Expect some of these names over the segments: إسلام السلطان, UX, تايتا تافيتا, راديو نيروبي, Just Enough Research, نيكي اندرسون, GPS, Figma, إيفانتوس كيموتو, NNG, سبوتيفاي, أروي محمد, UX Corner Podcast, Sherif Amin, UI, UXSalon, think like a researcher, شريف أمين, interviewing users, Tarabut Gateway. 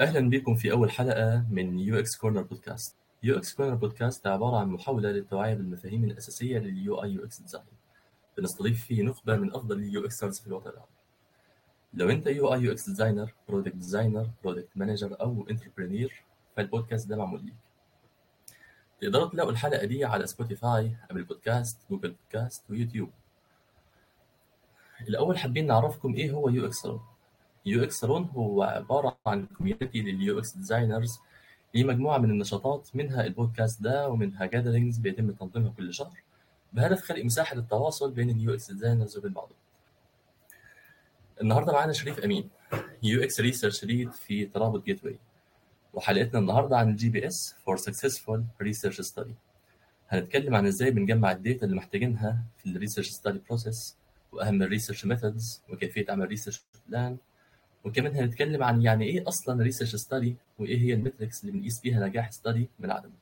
أهلا بكم في أول حلقة من UX Corner Podcast. UX Corner Podcast عبارة عن محاولة للتوعية بالمفاهيم الأساسية لل UI UX Design. بنستضيف فيه نخبة من أفضل UXers في الوطن العربي. لو أنت UI UX Designer, Product Designer, Product Manager أو Entrepreneur فالبودكاست ده معمول ليك. تقدروا تلاقوا الحلقة دي على سبوتيفاي, أبل بودكاست, جوجل بودكاست ويوتيوب. الأول حابين نعرفكم إيه هو UXSalon. UXSalon هو عبارة عن كوميونتي لل UX Designers لمجموعة من النشاطات, منها البودكاست ده ومنها جادرينجز بيتم تنظيمها كل شهر بهدف خلق مساحة للتواصل بين ال UX Designers وبين بعضهم. النهاردة معانا شريف أمين UX Research Lead في Tarabut Gateway, وحلقتنا النهاردة عن GPS for Successful Research Study. هنتكلم عن إزاي بنجمع الداتا اللي محتاجينها في ال Research Study Process, وأهم ال Research Methods, وكيفية عمل Research Plan, وكمان هنتكلم عن يعني إيه أصلاً ريسيرش ستادي وإيه هي المتركس اللي بنقيس بيها نجاح ستادي من عدمه.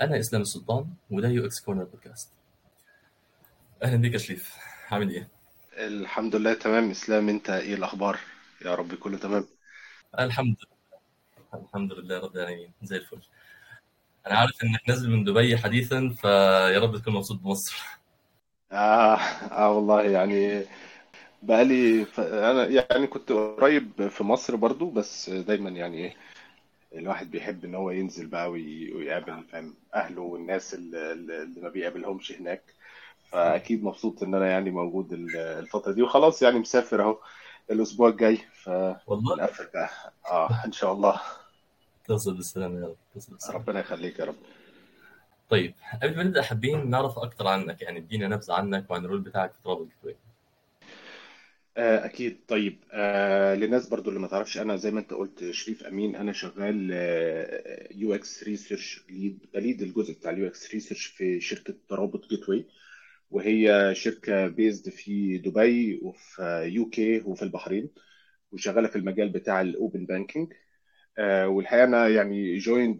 أنا إسلام السلطان وده يو إكس كورنر بودكاست. أهلاً بيك يا شريف, عامل إيه؟ الحمد لله تمام. إسلام أنت إيه الأخبار؟ يا رب كله تمام. الحمد لله رب العالمين زي الفل. أنا عارف إنك نازل من دبي حديثاً, فيا رب تكون مبسوط بمصر. والله يعني بقالي انا يعني كنت قريب في مصر برضو, بس دايما يعني الواحد بيحب ان هو ينزل بقى ويقابل اهله والناس اللي ما بيقابلهمش هناك, فاكيد مبسوط ان انا يعني موجود الفتره دي, وخلاص يعني مسافر اهو الاسبوع الجاي فنقفل بقى ان شاء الله. تصل بالسلامه يا رب. تصل بالسلامه, ربنا يخليك يا رب. طيب قبل ما نبدا حابين نعرف اكتر عنك, يعني ادينا نبذه عنك وعن الرول بتاعك في ترابط جتوي. أكيد. طيب للناس برضو اللي ما تعرفش, أنا زي ما أنت قلت شريف أمين, أنا شغال UX Research Lead, بليد الجزء بتاع UX Research في شركة ترابط جيتوي, وهي شركة بيزد في دبي وفي UK وفي البحرين, وشغالة في المجال بتاع الأوبن بانكينج. والحقيقة أنا يعني جويند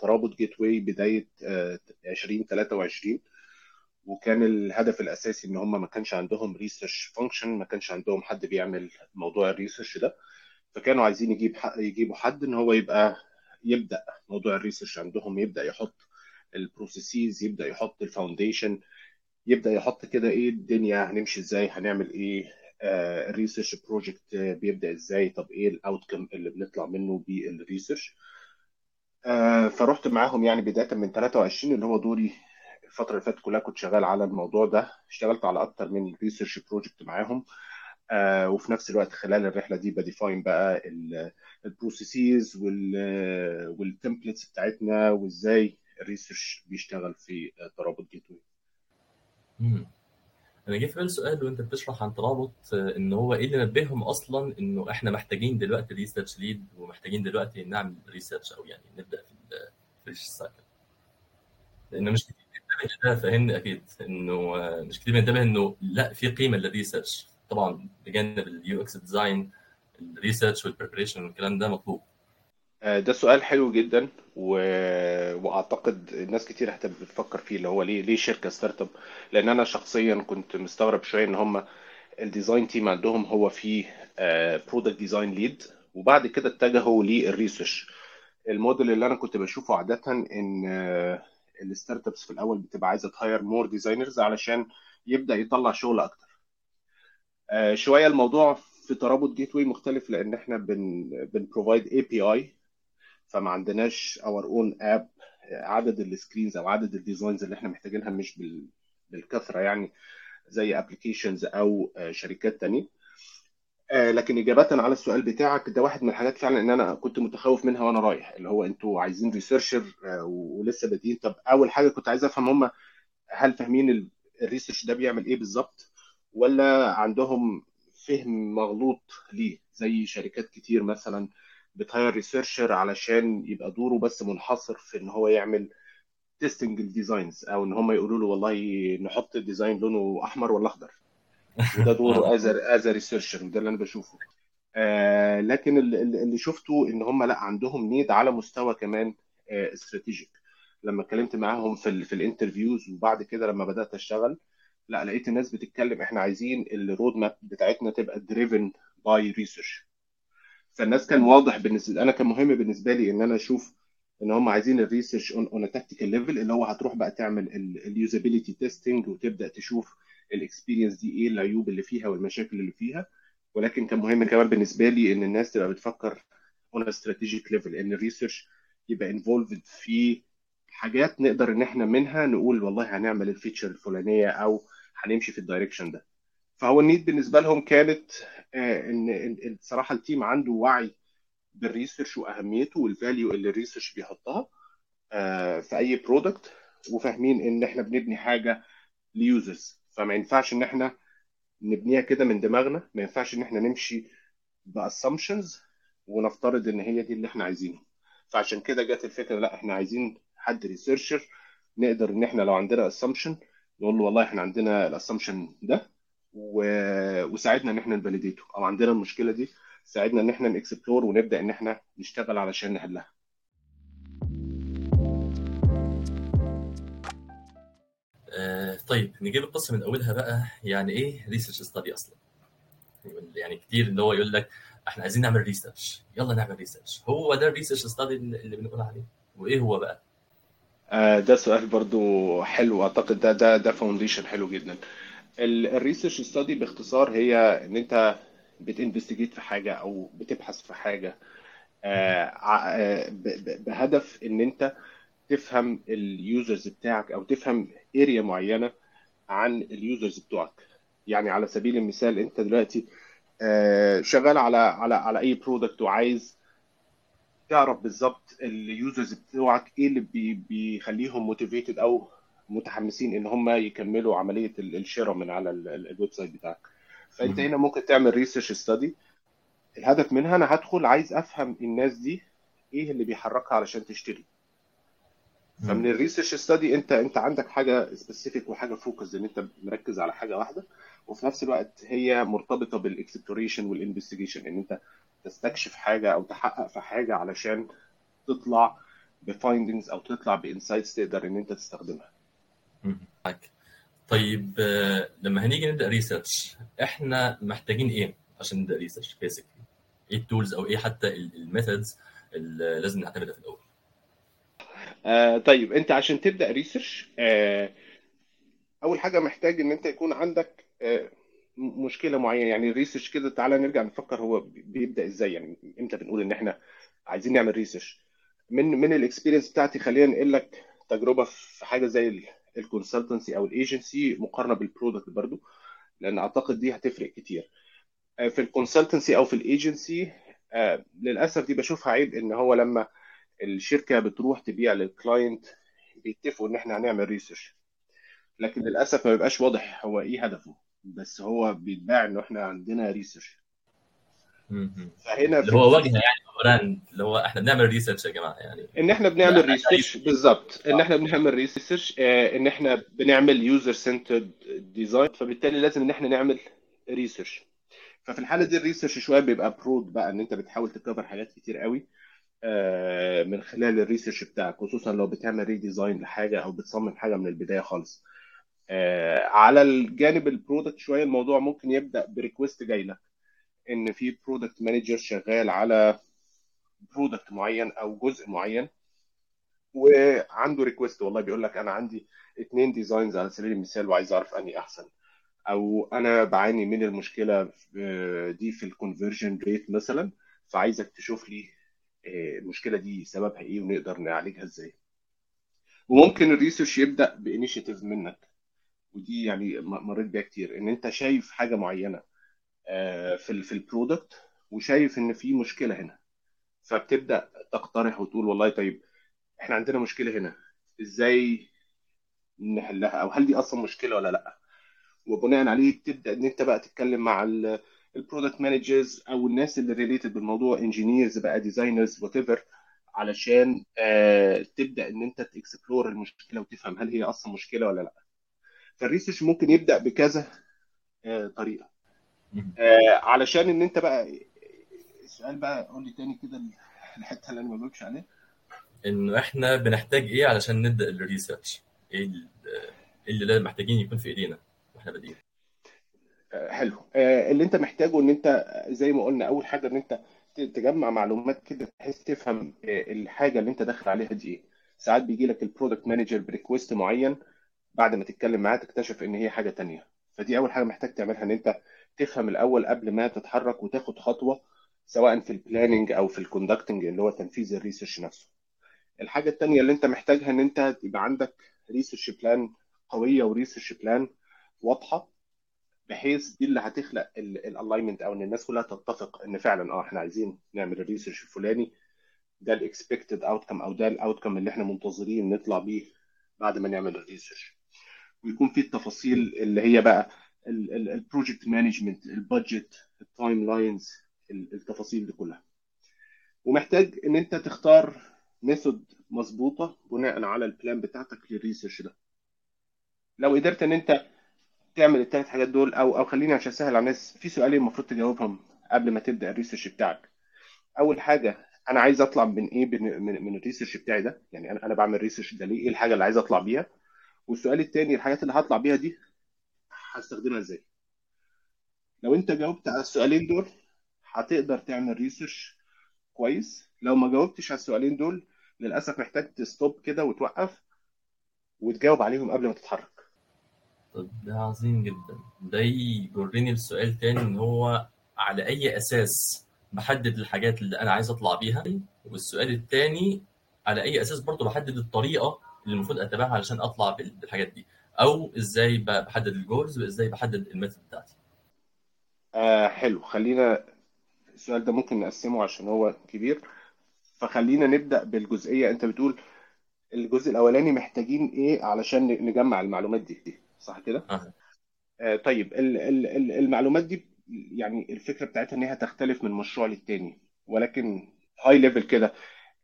ترابط جيتوي بداية 2023, وكان الهدف الاساسي ان هم ما كانش عندهم ريسيرش فانكشن, ما كانش عندهم حد بيعمل موضوع الريسيرش ده, فكانوا عايزين يجيبوا حد ان هو يبدا موضوع الريسيرش عندهم, يبدا يحط البروسيسز, يبدا يحط الفاونديشن, يبدا يحط كده ايه الدنيا هنمشي ازاي, هنعمل ايه, الريسيرش بروجكت بيبدا ازاي, طب ايه الاوتكم اللي بنطلع منه بالريسيرش. فروحت معاهم يعني بدايه من 23 اللي هو دوري الفترة اللي فاتت كلها كنت شغال على الموضوع ده, اشتغلت على أكتر من ريسيرش بروجكت معاهم, وفي نفس الوقت خلال الرحلة دي بديفاين بقى البروسيسز والتمبلتس بتاعتنا وازاي الريسيرش بيشتغل في ترابط جيتوي. أنا جاي في بالي سؤال وأنت بتشرح عن ترابط, إن هو إيه اللي نبههم أصلاً إنه إحنا محتاجين دلوقتي ريسيرش ليد, ومحتاجين دلوقتي نعمل ريسيرش أو يعني نبدأ في السايكل, لأن مش فهمني اكيد انه مش كتير بنتبه انه لا في قيمه للريسيرش. طبعا بجانب اليو اكس ديزاين الريسيرش والبريبريشن والكلام ده مطلوب. ده سؤال حلو جدا, واعتقد الناس كتير هتبقى بتفكر فيه, اللي هو ليه شركه ستارت اب. لان انا شخصيا كنت مستغرب شويه ان هم الديزاين تيم عندهم هو في برودكت ديزاين ليد, وبعد كده اتجهوا للريسيرش. الموديل اللي انا كنت بشوفه عاده ان الستارت ابس في الاول بتبقى عايزه تهاير مور ديزاينرز علشان يبدا يطلع شغل اكتر. شويه الموضوع في ترابط جيتوي مختلف, لان احنا بنبروفايد اي بي اي, فما عندناش اور اون اب. عدد السكرينز او عدد الديزاينز اللي احنا محتاجينها مش بالكثره يعني زي ابلكيشنز او شركات تانية. لكن إجابة على السؤال بتاعك, ده واحد من الحاجات فعلا إن أنا كنت متخوف منها وأنا رايح, اللي هو أنتوا عايزين ريسيرشر ولسه بادئين. طب أول حاجة كنت عايز أفهم, هم هل فاهمين الريسيرش ده بيعمل إيه بالظبط, ولا عندهم فهم مغلوط ليه زي شركات كتير مثلا بتهاير ريسيرشر علشان يبقى دوره بس منحصر في إن هو يعمل تيستنج الديزاينز, أو إن هم يقولوا له والله نحط الديزاين لونه أحمر ولا أخضر, وده دوره as a researcher, وده اللي أنا بشوفه. لكن اللي شفته إن هم لأ عندهم نيد على مستوى كمان استراتيجيك. لما اتكلمت معاهم في الانترفيوز, وبعد كده لما بدأت أشتغل, لأ لقيت الناس بتتكلم إحنا عايزين الرود ماب بتاعتنا تبقى driven by research. فالناس كان واضح بالنسبه انا كان مهم بالنسبه لي ان انا اشوف ان هم عايزين الريسيرش اون تاكتيكال ليفل، اللي هو هتروح بقى تعمل اليوزابيلتي تيستنج وتبدا تشوف الاكسبيرينس دي ايه العيوب اللي فيها والمشاكل اللي فيها. ولكن كان مهم كمان بالنسبه لي ان الناس تبقى بتفكر اون استراتيجيك ليفل، ان الريسيرش يبقى انفولفد في حاجات نقدر ان احنا منها نقول والله هنعمل الفيتشر الفلانيه او هنمشي في الدايركشن ده. فهو النيد بالنسبه لهم كانت ان بصراحه التيم عنده وعي بالريسيرش واهميته والفاليو اللي الريسيرش بيحطها في اي برودكت، وفاهمين ان احنا بنبني حاجه ليوزرز، فما ينفعش ان احنا نبنيها كده من دماغنا، ما ينفعش ان احنا نمشي باسامبشنز ونفترض ان هي دي اللي احنا عايزينها. فعشان كده جت الفكره لا احنا عايزين حد ريسيرشر نقدر ان احنا لو عندنا اسامبشن نقول له والله احنا عندنا الاسامبشن ده وساعدنا ان احنا نفاليديته، او عندنا المشكله دي ساعدنا ان احنا نكسبلور ونبدا ان احنا نشتغل علشان نحلها. طيب نجيب القصه من اولها بقى، يعني ايه ريسيرش ستادي اصلا؟ يعني كتير ان هو يقول لك احنا عايزين نعمل ريسيرش، يلا نعمل ريسيرش. هو ده الريسيرش ستادي اللي بنقول عليه؟ وايه هو بقى؟ ده سؤال برضو حلو، اعتقد ده فاونديشن حلو جدا. الريسيرش ستادي باختصار هي ان انت بتinvestigate في حاجه او بتبحث في حاجه بهدف ان انت تفهم اليوزرز بتاعك او تفهم اريا معينه عن اليوزرز بتوعك. يعني على سبيل المثال انت دلوقتي شغال على اي برودكت وعايز تعرف بالظبط اليوزرز بتوعك ايه اللي بيخليهم موتيفيتد او متحمسين ان هم يكملوا عمليه الشراء من على الويب سايت بتاعك. فانت هنا ممكن تعمل ريسيرش ستادي، الهدف منها انا هدخل عايز افهم الناس دي ايه اللي بيحركها علشان تشتري. فمن الريسيرش ستادي انت عندك حاجه سبيسيفيك وحاجه فوكس، ان انت مركز على حاجه واحده، وفي نفس الوقت هي مرتبطه بالاكسبلوريشن والانفستيجيشن، ان انت تستكشف حاجه او تحقق في حاجه علشان تطلع بفايندنجز او تطلع بانسايتس تقدر ان انت تستخدمها. طيب لما هنيجي نبدا ريسيرش احنا محتاجين ايه عشان نبدا ريسيرش؟ بيسكلي ايه التولز او ايه حتى الميثودز اللي لازم نعتمدها في الاول؟ طيب انت عشان تبدا ريسيرش اول حاجه محتاج ان انت يكون عندك مشكله معينه. يعني الريسيرش كده تعالى نرجع نفكر هو بيبدا ازاي، يعني امتى بنقول ان احنا عايزين نعمل ريسيرش. من الاكسبيرينس بتاعتي خلينا نقول لك تجربه في حاجه زي الكونسلتنسي او الايجنسي مقارنه بالبرودكت برضو، لان اعتقد دي هتفرق كتير. في الكونسلتنسي او في الايجنسي للاسف دي بشوفها عيب، ان هو لما الشركه بتروح تبيع للكلاينت بيتفقوا ان احنا هنعمل ريسيرش، لكن للاسف ما بيبقاش واضح هو ايه هدفه، بس هو بيتباع انه احنا عندنا ريسيرش. فهنا اللي هو واجهه يعني براند، اللي هو احنا بنعمل ريسيرش يا جماعه، يعني ان احنا بنعمل ريسيرش بالظبط، ان احنا بنعمل ريسيرش، ان احنا بنعمل يوزر سنترد ديزاين، فبالتالي لازم ان احنا نعمل ريسيرش. ففي الحاله دي الريسيرش شويه بيبقى برود بقى، ان انت بتحاول تكفر حاجات كتير قوي من خلال الريسيرش بتاعك، خصوصا لو بتعمل ريديزاين لحاجه او بتصمم حاجه من البدايه خالص. على الجانب البرودكت شويه الموضوع ممكن يبدا بريكوست جاي لك ان في برودكت مانجر شغال على برودكت معين او جزء معين وعنده ريكوست، والله بيقول لك انا عندي 2 ديزاينز على سبيل المثال وعايز اعرف اني احسن، او انا بعاني من المشكله دي في الكونفرجن ريت مثلا، فعايزك تشوف لي المشكله دي سببها ايه ونقدر نعالجها ازاي. وممكن الريسيرش يبدا بانيشيتيف منك، ودي يعني مريت بيها كتير، ان انت شايف حاجه معينه في البرودكت وشايف ان في مشكله هنا، فبتبدا تقترح وتقول والله طيب احنا عندنا مشكله هنا ازاي نحلها، او هل دي اصلا مشكله ولا لا. وبناء عليه تبدا ان انت بقى تتكلم مع البرودكت مانجرز او الناس اللي ريليتد بالموضوع، انجينيرز بقى، ديزاينرز، وات ايفر، علشان تبدا ان انت تكسبلور المشكله وتفهم هل هي اصلا مشكله ولا لا. فالريسيرش ممكن يبدا بكذا طريقه. علشان ان انت بقى السؤال بقى قول لي تاني كده الحته اللي انا ما بقولش عليها، انه احنا بنحتاج ايه علشان نبدا الريسيرش، ايه اللي محتاجين يكون في ايدينا واحنا بادئين؟ حلو. اللي انت محتاجه ان انت زي ما قلنا اول حاجه ان انت تجمع معلومات كده بحيث تفهم الحاجه اللي انت داخل عليها دي ايه. ساعات بيجي لك البرودكت مانجر بريكوست معين، بعد ما تتكلم معاه تكتشف ان هي حاجه تانية. فدي اول حاجه محتاج تعملها، ان انت تفهم الاول قبل ما تتحرك وتاخد خطوه، سواء في البلاننج او في الكوندكتنج اللي هو تنفيذ الريسيرش نفسه. الحاجه التانية اللي انت محتاجها ان انت يبقى عندك ريسيرش بلان قويه وريسيرش بلان واضحه، بحيث دي اللي هتخلق الالاينمنت، او ان الناس كلها تتفق ان فعلا احنا عايزين نعمل الريسيرش الفلاني، ده الاكسبكتد اوتكم او ده الاوتكم اللي احنا منتظرين نطلع بيه بعد ما نعمل الريسيرش. ويكون فيه التفاصيل اللي هي بقى البروجكت مانجمنت، البادجت، التايم لاينز، التفاصيل دي كلها. ومحتاج ان انت تختار ميثود مظبوطه بناء على البلان بتاعتك للريسيرش ده. لو قدرت ان انت تعمل الثلاث حاجات دول، او خليني عشان اسهل على الناس، في سؤالين المفروض تجاوبهم قبل ما تبدا الريسيرش بتاعك. اول حاجه، انا عايز اطلع من ايه من الريسيرش بتاعي ده، يعني انا بعمل ريسيرش ده ليه، ايه الحاجه اللي عايز اطلع بيها. والسؤال الثاني، الحاجات اللي هطلع بيها دي هستخدمها ازاي. لو انت جاوبت على السؤالين دول هتقدر تعمل ريسيرش كويس. لو ما جاوبتش على السؤالين دول، للاسف محتاج تستوب كده وتوقف وتجاوب عليهم قبل ما تتحرك. طب ده عظيم جدا. ده يجرني لسؤال تاني، ان هو على اي اساس بحدد الحاجات اللي انا عايز اطلع بيها، والسؤال التاني على اي اساس برضو بحدد الطريقه اللي المفروض اتبعها علشان اطلع بالحاجات دي، او ازاي بحدد الجولز وازاي بحدد الميثود بتاعتي. حلو. خلينا السؤال ده ممكن نقسمه عشان هو كبير، فخلينا نبدا بالجزئيه. انت بتقول الجزء الاولاني محتاجين ايه علشان نجمع المعلومات دي، صح كده؟ طيب المعلومات دي يعني الفكره بتاعتها ان هي تختلف من مشروع للتاني، ولكن هاي ليفل كده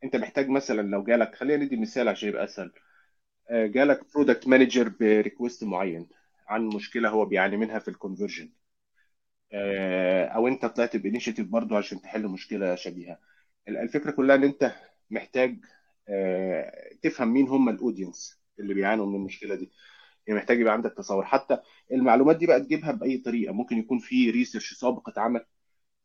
انت محتاج مثلا لو جالك، خلينا ندي مثال عشان يبقى اسهل، جالك برودكت مانجر بريكوست معين عن مشكله هو بيعاني منها في الكونفرجن، او انت طلعت بانيشيتيف برضو عشان تحل مشكله شبيهه. الفكره كلها ان انت محتاج تفهم مين هم الاودينس اللي بيعانوا من المشكله دي، يعني محتاج يبقى عندك تصور. حتى المعلومات دي بقى تجيبها باي طريقه، ممكن يكون في ريسيرش سابق اتعمل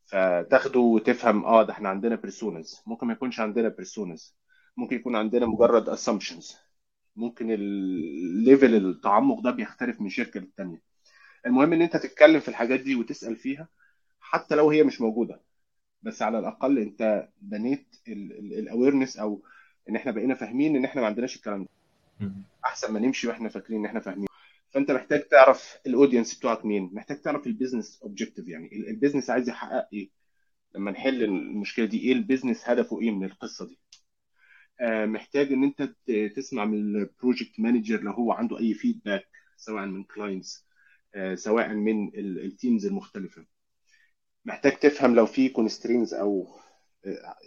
فتاخده وتفهم ده احنا عندنا بيرسونز، ممكن ما يكونش عندنا بيرسونز، ممكن يكون عندنا مجرد اسامبشنز، ممكن الليفل التعمق ده بيختلف من شركه للتانيه. المهم ان انت تتكلم في الحاجات دي وتسال فيها حتى لو هي مش موجوده، بس على الاقل انت بنيت الاويرنس، او ان احنا بقينا فاهمين ان احنا ما عندناش الكلام ده، احسن ما نمشي واحنا فاكرين ان احنا فاهمين. فانت محتاج تعرف الاودينس بتاعك مين، محتاج تعرف البيزنس اوبجكتيف، يعني البيزنس عايز يحقق ايه لما نحل المشكله دي، ايه البيزنس هدفه ايه من القصه دي. محتاج ان انت تسمع من البروجكت مانجر لو هو عنده اي فيدباك، سواء من كلاينتس سواء من التيمز المختلفه. محتاج تفهم لو في كونسترينز او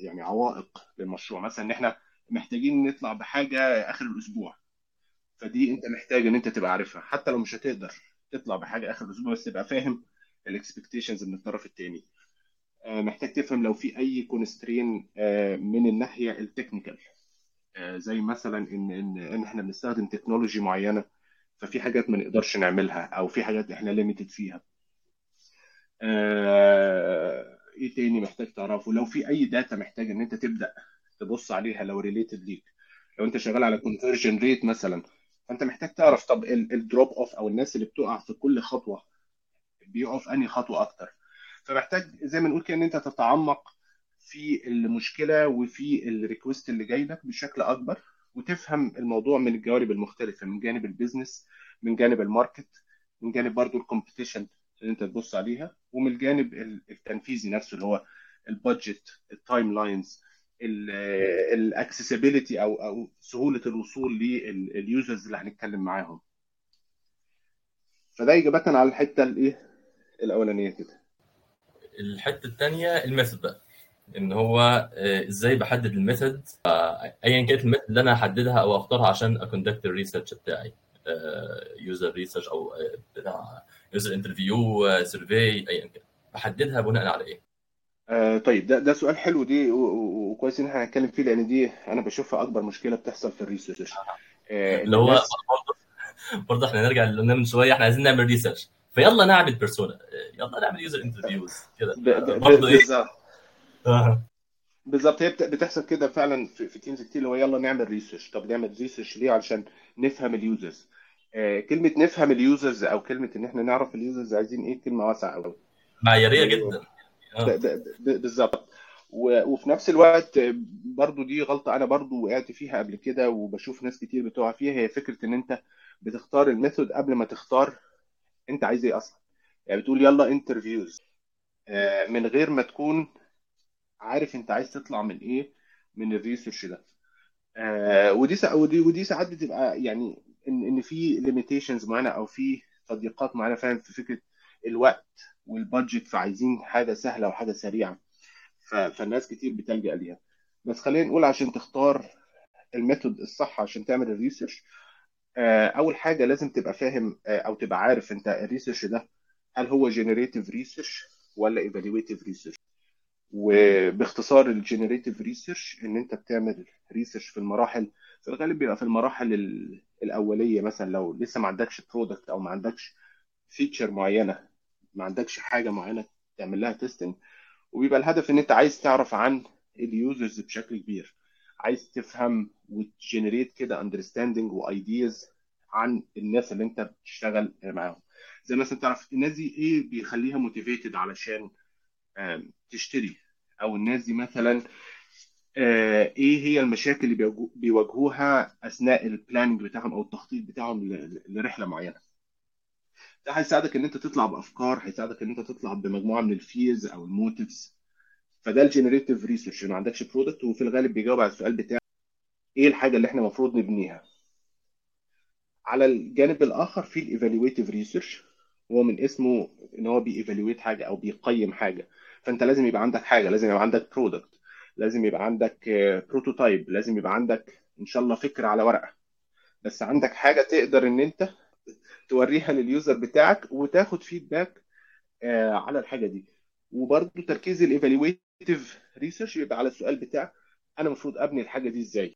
يعني عوائق للمشروع، مثلا ان احنا محتاجين نطلع بحاجه اخر الاسبوع، فدي انت محتاج ان انت تبقى عارفها، حتى لو مش هتقدر تطلع بحاجه اخر الاسبوع، بس تبقى فاهم الاكسبكتيشنز من الطرف الثاني. محتاج تفهم لو في اي كونسترين من الناحيه التكنيكال، زي مثلا ان احنا بنستخدم تكنولوجي معينه، ففي حاجات ما نقدرش نعملها، او في حاجات احنا ليميتد فيها. ايه تاني محتاج تعرفه؟ لو في اي داتا محتاج ان انت تبدا تبص عليها لو ريليتد ليك، لو انت شغال على كونفرجن ريت مثلا، فانت محتاج تعرف طب الدروب اوف او الناس اللي بتقع في كل خطوه بيقعوا في انهي خطوه اكتر. فمحتاج زي ما نقول كده ان انت تتعمق في المشكله وفي الريكوست اللي جاي لك بشكل اكبر، وتفهم الموضوع من الجوانب المختلفه، من جانب البيزنس، من جانب الماركت، من جانب برضو الكومبيتيشن اللي انت تبص عليها، ومن الجانب التنفيذي نفسه اللي هو البادجت، التايم لاينز، الاكسسبيليتي او سهوله الوصول لليوزرز اللي هنتكلم معاهم. فده اجابه على الحته الايه الاولانيه كده. الحته الثانيه الميثود بقى، ان هو ازاي بحدد الميثود، ايا كانت الميثود اللي انا هحددها او اختارها عشان اكوندكت الريسيرش بتاعي، يوزر ريسيرش او بتاع يوزر انترفيو، سيرفي، ايا كان بحددها بناء على ايه. طيب ده سؤال حلو دي، وكويس ان احنا هنتكلم فيه، لان دي انا بشوفها اكبر مشكله بتحصل في الريسيرش. اللي هو برضه احنا نرجع اللي قلنا من شويه، احنا عايزين نعمل ريسيرش، فيلا نعمل بيرسونا، يلا نعمل يوزر انترفيوز كده برضه. بالظبط. هي بتحصل كده فعلا في تيمز كتير، اللي هو يلا نعمل ريسيرش. طب نعمل ريسيرش ليه؟ علشان نفهم اليوزرز. كلمه نفهم اليوزرز او كلمه ان احنا نعرف اليوزرز، عايزين ايه؟ كلمه واسعه قوي، معياريه جدا. بالظبط. وفي نفس الوقت برضو دي غلطه انا برضو وقعت فيها قبل كده، وبشوف ناس كتير بتقع فيها. هي فكره ان انت بتختار الميثود قبل ما تختار انت عايز ايه اصلا. يعني بتقول يلا انترفيوز من غير ما تكون عارف انت عايز تطلع من ايه من الريسيرش ده. ودي ساعات بتبقى يعني ان في ليميتيشنز معانا او في تضييقات معانا، فاهم، في فكره الوقت والبادجت، فعايزين حاجه سهله وحاجه سريعه، فالناس كتير بتلجأ ليها. بس خلينا نقول عشان تختار الميثود الصح عشان تعمل الريسيرش، اول حاجه لازم تبقى فاهم او تبقى عارف انت الريسيرش ده هل هو جينيريتيف ريسيرش ولا ايفالويتيف ريسيرش. وباختصار الجينيريتيف ريسيرش ان انت بتعمل ريسيرش في المراحل، في الغالب بيبقى في المراحل الاوليه. مثلا لو لسه ما عندكش برودكت او ما عندكش فيتشر معينه، ما عندكش حاجه معينه تعمل لها تيستنج، وبيبقى الهدف ان انت عايز تعرف عن اليوزرز بشكل كبير، عايز تفهم وتجنريت كده اندرستاندينج وايدياز عن الناس اللي انت بتشتغل معاهم. زي مثلا تعرف الناس دي ايه بيخليها موتيفيتد علشان تشتري، او الناس دي مثلا ايه هي المشاكل اللي بيواجهوها اثناء البلاننج بتاعهم او التخطيط بتاعهم لرحله معينه. ده هيساعدك ان انت تطلع بافكار، هيساعدك ان انت تطلع بمجموعه من الفيرز او الموتيفز. فده الجينيريتيف ريسيرش، ما عندكش برودكت، وفي الغالب بيجاوب على السؤال بتاع ايه الحاجه اللي احنا المفروض نبنيها. على الجانب الاخر في الايفالويتيف ريسيرش، هو من اسمه ان هو بييفالويت حاجه او بيقيم حاجه. فانت لازم يبقى عندك حاجه، لازم يبقى عندك برودكت، لازم يبقى عندك بروتوتايب، لازم يبقى عندك ان شاء الله فكره على ورقه، بس عندك حاجه تقدر ان انت توريها لليوزر بتاعك وتاخد فيدباك على الحاجه دي. وبرضه تركيز الايفالويتيف ريسيرش يبقى على السؤال بتاع انا المفروض ابني الحاجه دي ازاي،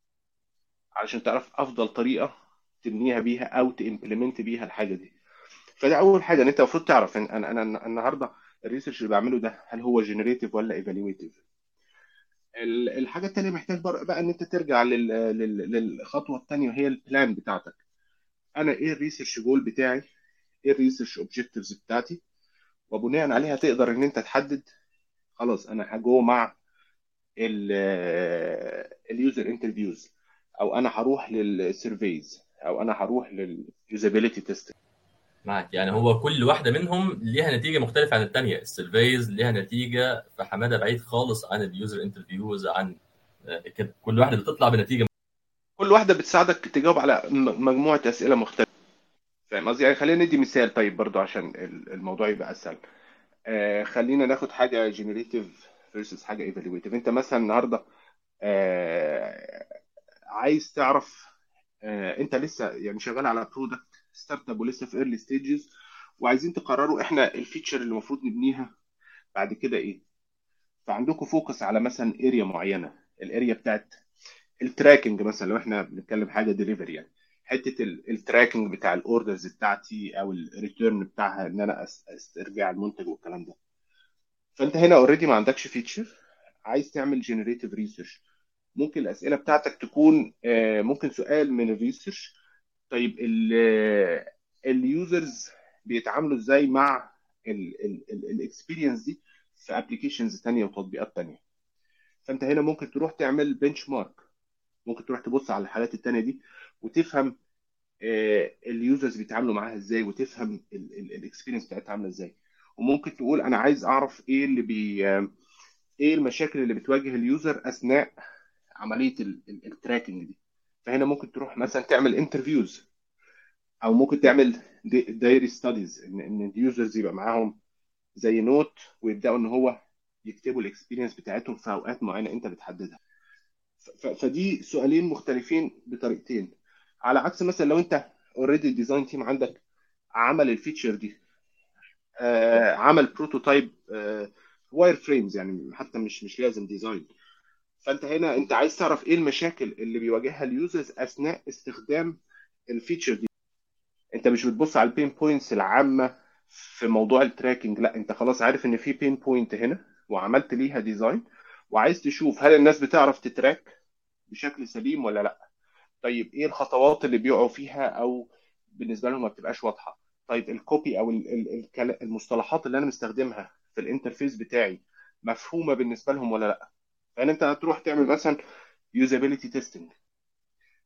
علشان تعرف افضل طريقه تبنيها بيها او تمبلمنت بيها الحاجه دي. فده اول حاجه ان انت المفروض تعرف ان انا النهارده الريسيرش اللي بعمله ده هل هو جينيريتيف ولا ايفالويتيف. الحاجه الثانيه محتاج بقى ان انت ترجع للخطوه الثانيه، وهي البلان بتاعتك. انا ايه الريسيرش جول بتاعي، ايه الريسيرش اوبجكتيفز بتاعتي، وبناء عليها تقدر ان انت تحدد خلاص انا هجو مع اليوزر انترفيوز، او انا هروح للسيرفيز، او انا هروح لليوزابيليتي تيست معاك. يعني هو كل واحده منهم ليها نتيجه مختلفه عن الثانيه. السيرفيز ليها نتيجه في حماده بعيد خالص عن اليوزر انترفيوز، عن كده. كل واحده بتطلع بنتيجه، كل واحده بتساعدك تجاوب على مجموعه اسئله مختلفه، فاهم قصدي؟ يعني خلينا ندي مثال طيب برضو عشان الموضوع يبقى اسهل. خلينا ناخد حاجه جينيريتيف فيرسس حاجه ايفالويتيف. انت مثلا النهارده عايز تعرف انت لسه يعني شغال على برودكت ستارت اب ولسه في ايرلي ستيجز، وعايزين تقرروا احنا الفيتشر اللي المفروض نبنيها بعد كده ايه. فعندكم فوكس على مثلا اريا معينه، الاريا بتاعت التراكنج مثلا، لو احنا بنتكلم حاجه ديليفري، يعني حته التراكنج بتاع الاوردرز بتاعتي او الريتيرن بتاعها، ان انا استرجع المنتج والكلام ده. فانت هنا اوريدي ما عندكش فيتشر، عايز تعمل جينيريتيف ريسيرش. ممكن الاسئله بتاعتك تكون ممكن سؤال من الريسيرش، طيب اليوزرز بيتعاملوا ازاي مع الاكسبيرينس دي في ابلكيشنز ثانيه وتطبيقات ثانيه. فانت هنا ممكن تروح تعمل بنش مارك، ممكن تروح تبص على الحالات الثانيه دي وتفهم اليوزرز بيتعاملوا معاها ازاي، وتفهم الاكسبيرينس بتاعتها عامله ازاي. وممكن تقول انا عايز اعرف ايه اللي ايه المشاكل اللي بتواجه اليوزر اثناء عمليه التراكنج دي. فهنا ممكن تروح مثلا تعمل انترفيوز، او ممكن تعمل دايري ستاديز، ان اليوزرز يبقى معاهم زي نوت ويبداوا ان هو يكتبوا الاكسبيرينس بتاعتهم في اوقات معينه انت بتحددها. فدي سؤالين مختلفين بطريقتين، على عكس مثلا لو انت اوريدي ديزاين تيم عندك عمل الفيتشر دي، عمل بروتوتايب واير فريمز، يعني حتى مش لازم ديزاين. فانت هنا انت عايز تعرف ايه المشاكل اللي بيواجهها اليوزرز اثناء استخدام الفيتشر دي. انت مش بتبص على البين بوينتس العامه في موضوع التراكنج، لا انت خلاص عارف ان في بين بوينت هنا وعملت ليها ديزاين، وعايز تشوف هل الناس بتعرف تتراك بشكل سليم ولا لا. طيب ايه الخطوات اللي بيقعوا فيها او بالنسبه لهم ما بتبقاش واضحه؟ طيب الكوبي او المصطلحات اللي انا مستخدمها في الانترفيس بتاعي مفهومه بالنسبه لهم ولا لا؟ يعني انت هتروح تعمل مثلا يوزابيليتي تيستنج،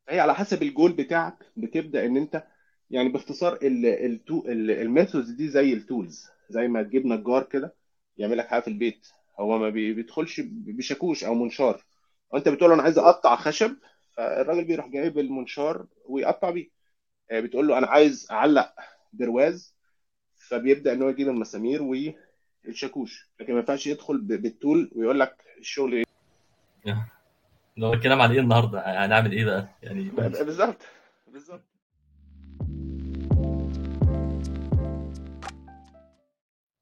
هي على حسب الجول بتاعك بتبدا ان انت يعني باختصار الميثودز دي زي التولز، زي ما تجيبنا الجار كده يعمل لك حاجه في البيت، هو ما بيدخلش بشاكوش او منشار، وانت بتقول له انا عايز اقطع خشب، فالراجل بيروح جايب المنشار ويقطع بيه. بتقول له انا عايز اعلق درواز، فبيبدا ان هو يجيب المسامير والشاكوش، لكن ما ينفعش يدخل بالتول ويقول لك الشغل ايه. لو الكلام على ايه النهارده هنعمل ايه بقى يعني بالظبط.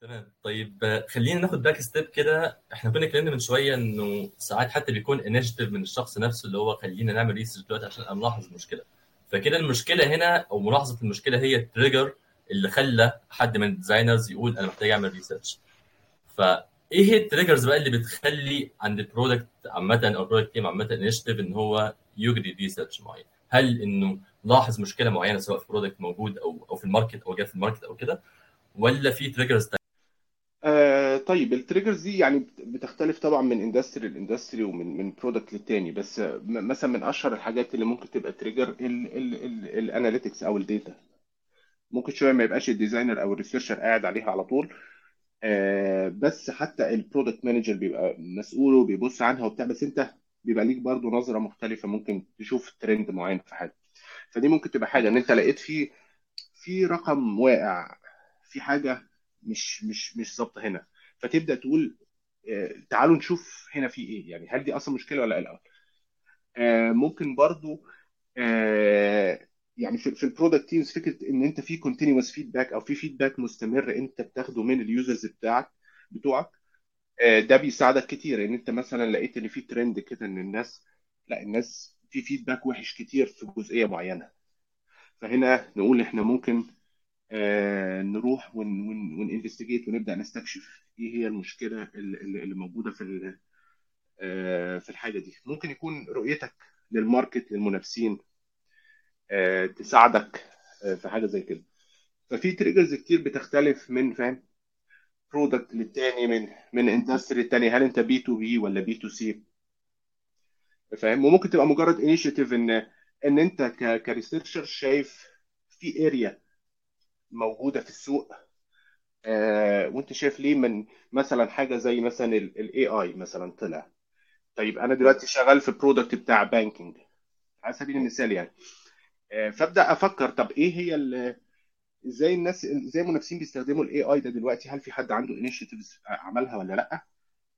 تمام. طيب خلينا ناخد باك ستيب كده. احنا كنا اتكلمنا من شويه انه ساعات حتى بيكون انيشيتيف من الشخص نفسه اللي هو خلينا نعمل ريسيرش دلوقتي عشان نلاحظ المشكله، فكده المشكله هنا او ملاحظه المشكله هي التريجر اللي خلى حد من الديزاينرز يقول انا محتاج اعمل ريسيرش. فايه هي التريجرز بقى اللي بتخلي عند البرودكت عامه او البرودكت تيم عامه انيشيتيف ان هو يجري ريسيرش معين؟ هل انه لاحظ مشكله معينه سواء في برودكت موجود او في الماركت او جاء في الماركت او كده، ولا في تريجرز؟ طيب التريجرز دي يعني بتختلف طبعا من اندستري لاندستري ومن برودكت للتاني، بس مثلا من اشهر الحاجات اللي ممكن تبقى تريجر الاناليتكس او الداتا. ممكن شويه ما يبقاش الديزاينر او الريسيرشر قاعد عليها على طول، بس حتى البرودكت مانجر بيبقى مسؤوله وبيبص عنها وبتاع، بس انت بيبقى ليك برضو نظره مختلفه، ممكن تشوف ترند معين في حاجه. فدي ممكن تبقى حاجه ان انت لقيت في رقم واقع، في حاجه مش ظابطه هنا، فتبدا تقول تعالوا نشوف هنا في ايه، يعني هل دي اصلا مشكله ولا لا. ممكن برضو يعني في البرودكت تيمز فكره ان انت في كونتينوس فيدباك او في فيدباك مستمر انت بتاخده من اليوزرز بتوعك. ده بيساعدك كتير ان انت مثلا لقيت ان في ترند كده ان الناس في فيدباك وحش كتير في جزئيه معينه، فهنا نقول احنا ممكن نروح ونinvestigate ونبدأ نستكشف ايه هي المشكلة اللي موجودة في الحاجة دي. ممكن يكون رؤيتك للماركت للمنافسين تساعدك في حاجة زي كده. ففي تريجرز كتير بتختلف من برودكت للتاني، من اندستري للتاني، هل انت بي تو بي ولا بي تو سي، فاهم؟ وممكن تبقى مجرد انيشيتيف ان انت كريسيرشر شايف في اريا موجوده في السوق، وانت شايف ليه من مثلا حاجه زي مثلا الاي اي مثلا طلع. طيب انا دلوقتي شغال في برودكت بتاع بانكينج على سبيل المثال يعني، فابدا افكر طب ايه هي ازاي الناس ازاي المنافسين بيستخدموا الاي اي ده دلوقتي، هل في حد عنده انيشيتيفز عملها ولا لا؟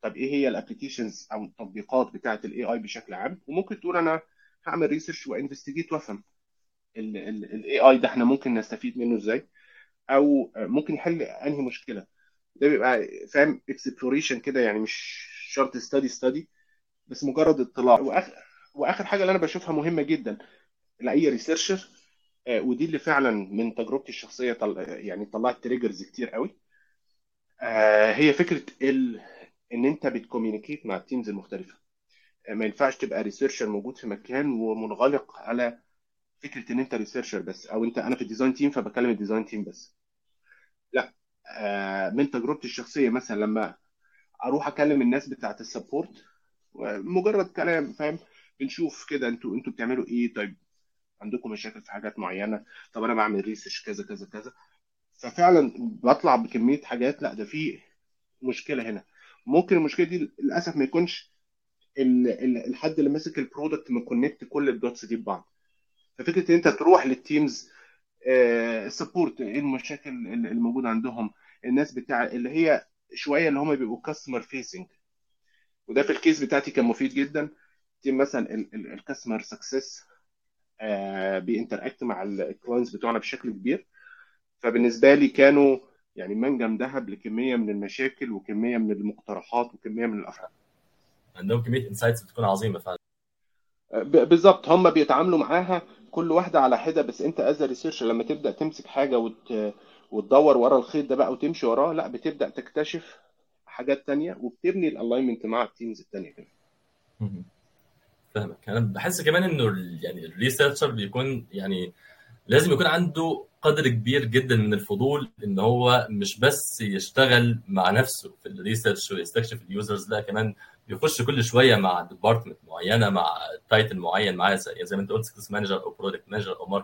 طب ايه هي الابلكيشنز او التطبيقات بتاعه الاي اي بشكل عام؟ وممكن تقول انا هعمل ريسيرش وانفستيجيت وافهم الاي اي ده احنا ممكن نستفيد منه ازاي، او ممكن يحل انهي مشكله. ده بيبقى فاهم اكسبلوريشن كده، يعني مش شرط ستادي بس مجرد اطلاع. واخر حاجه اللي انا بشوفها مهمه جدا لاي ريسيرشر، ودي اللي فعلا من تجربتي الشخصيه يعني طلعت تريجرز كتير قوي، هي فكره ان انت بتكوميونيكيت مع التيمز المختلفه. ما ينفعش تبقى ريسيرشر موجود في مكان ومنغلق على فكره ان انت ريسيرشر بس، او انت انا في الديزاين تيم فبكلم الديزاين تيم بس. لا، من تجربتي الشخصيه مثلا لما اروح اكلم الناس بتاعه السبورت مجرد كلام، فاهم؟ بنشوف كده انتوا بتعملوا ايه، طيب عندكم مشاكل في حاجات معينه، طب انا بعمل ريسيرش كذا كذا كذا، ففعلا بطلع بكميه حاجات لا ده في مشكله هنا. ممكن المشكله دي للاسف ما يكونش الحد اللي ماسك البرودكت مكونكت كل الدوتس دي ببعض، ففكرة ان انت تروح للتيمز السبورت ايه المشاكل اللي موجوده عندهم، الناس بتاع اللي هي شويه اللي هم بيبقوا كاستمر فيسنج، وده في الكيس بتاعتي كان مفيد جدا. تيم مثلا الكاستمر سكسس بينتراكت مع الكلاينتس بتوعنا بشكل كبير، فبالنسبه لي كانوا يعني منجم ذهب لكميه من المشاكل وكميه من المقترحات وكميه من الافكار، عندهم كميه انسايتس بتكون عظيمه فعلا. بالظبط، هم بيتعاملوا معاها كل واحده على حده، بس انت از ريسيرش لما تبدا تمسك حاجه وتدور ورا الخيط ده بقى وتمشي وراه، لا بتبدا تكتشف حاجات تانية وبتبني الالاينمنت مع التيمز التانية. فاهمك. انا بحس كمان انه يعني الريسيرشر بيكون يعني لازم يكون عنده قدر كبير جدا من الفضول ان هو مش بس يشتغل مع نفسه في الريسيرش ويستكشف اليوزرز، لا كمان بيخش كل شويه مع ديبارتمنت معينه، مع تايتل معين، معاه زي ما انت قلت سيلز مانجر او برودكت مانجر او